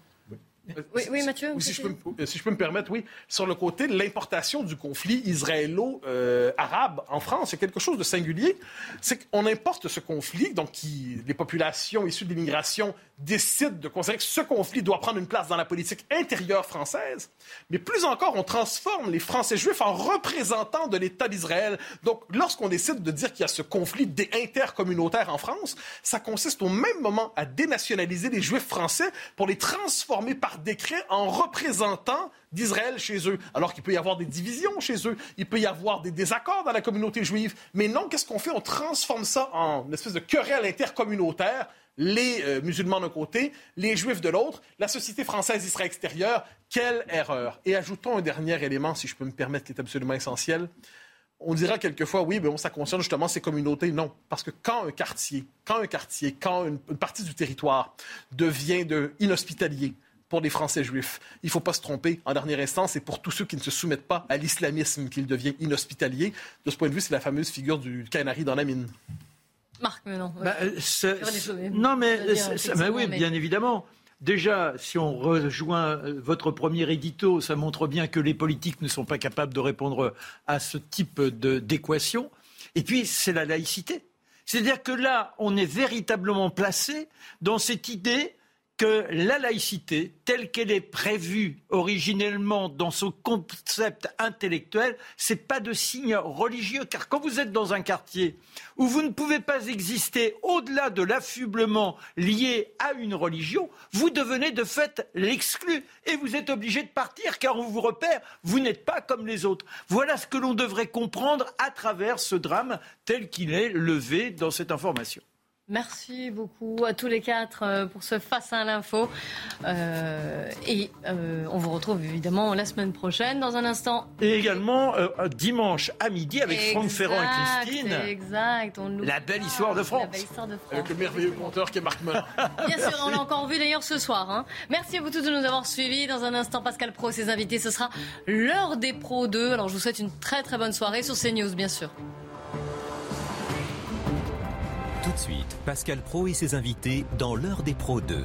Oui, oui, Mathieu. Oui, si, je peux me, si je peux me permettre, oui. Sur le côté de l'importation du conflit israélo-arabe en France, il y a quelque chose de singulier. C'est qu'on importe ce conflit, donc qui, les populations issues de l'immigration décident de considérer que ce conflit doit prendre une place dans la politique intérieure française. Mais plus encore, on transforme les Français juifs en représentants de l'État d'Israël. Donc, lorsqu'on décide de dire qu'il y a ce conflit intercommunautaire en France, ça consiste au même moment à dénationaliser les juifs français pour les transformer par décret en représentant d'Israël chez eux. Alors qu'il peut y avoir des divisions chez eux, il peut y avoir des désaccords dans la communauté juive. Mais non, qu'est-ce qu'on fait? On transforme ça en une espèce de querelle intercommunautaire. Les euh, musulmans d'un côté, les juifs de l'autre. La société française y sera extérieure. Quelle erreur! Et ajoutons un dernier élément, si je peux me permettre, qui est absolument essentiel. On dira quelquefois, oui, mais bon, ça concerne justement ces communautés. Non, parce que quand un quartier, quand un quartier, quand une, une partie du territoire devient de, inhospitalier, pour les Français juifs. Il ne faut pas se tromper. En dernière instance, c'est pour tous ceux qui ne se soumettent pas à l'islamisme qu'il devient inhospitalier. De ce point de vue, c'est la fameuse figure du canari dans la mine. Marc Menant. Ouais. Bah, c'est... C'est... Non, mais, c'est... C'est... mais oui, mais... bien évidemment. Déjà, si on rejoint votre premier édito, ça montre bien que les politiques ne sont pas capables de répondre à ce type de... d'équation. Et puis, c'est la laïcité. C'est-à-dire que là, on est véritablement placé dans cette idée que la laïcité, telle qu'elle est prévue originellement dans ce concept intellectuel, ce n'est pas de signe religieux. Car quand vous êtes dans un quartier où vous ne pouvez pas exister au-delà de l'affublement lié à une religion, vous devenez de fait l'exclu et vous êtes obligé de partir car on vous repère, vous n'êtes pas comme les autres. Voilà ce que l'on devrait comprendre à travers ce drame tel qu'il est levé dans cette information. Merci beaucoup à tous les quatre pour ce Face à l'info. Euh, et euh, on vous retrouve évidemment la semaine prochaine dans un instant. Et également euh, dimanche à midi avec exact, Franck Ferrand et Christine. Exact. On la belle histoire de France. La belle histoire de France. Avec le merveilleux conteur qui est Marc Menant. Bien sûr, on l'a encore vu d'ailleurs ce soir. Hein. Merci à vous tous de nous avoir suivis. Dans un instant, Pascal Praud, ses invités, ce sera l'heure des pros deux. Alors je vous souhaite une très très bonne soirée sur CNews, bien sûr. Tout de suite, Pascal Praud et ses invités dans l'heure des Pros deux.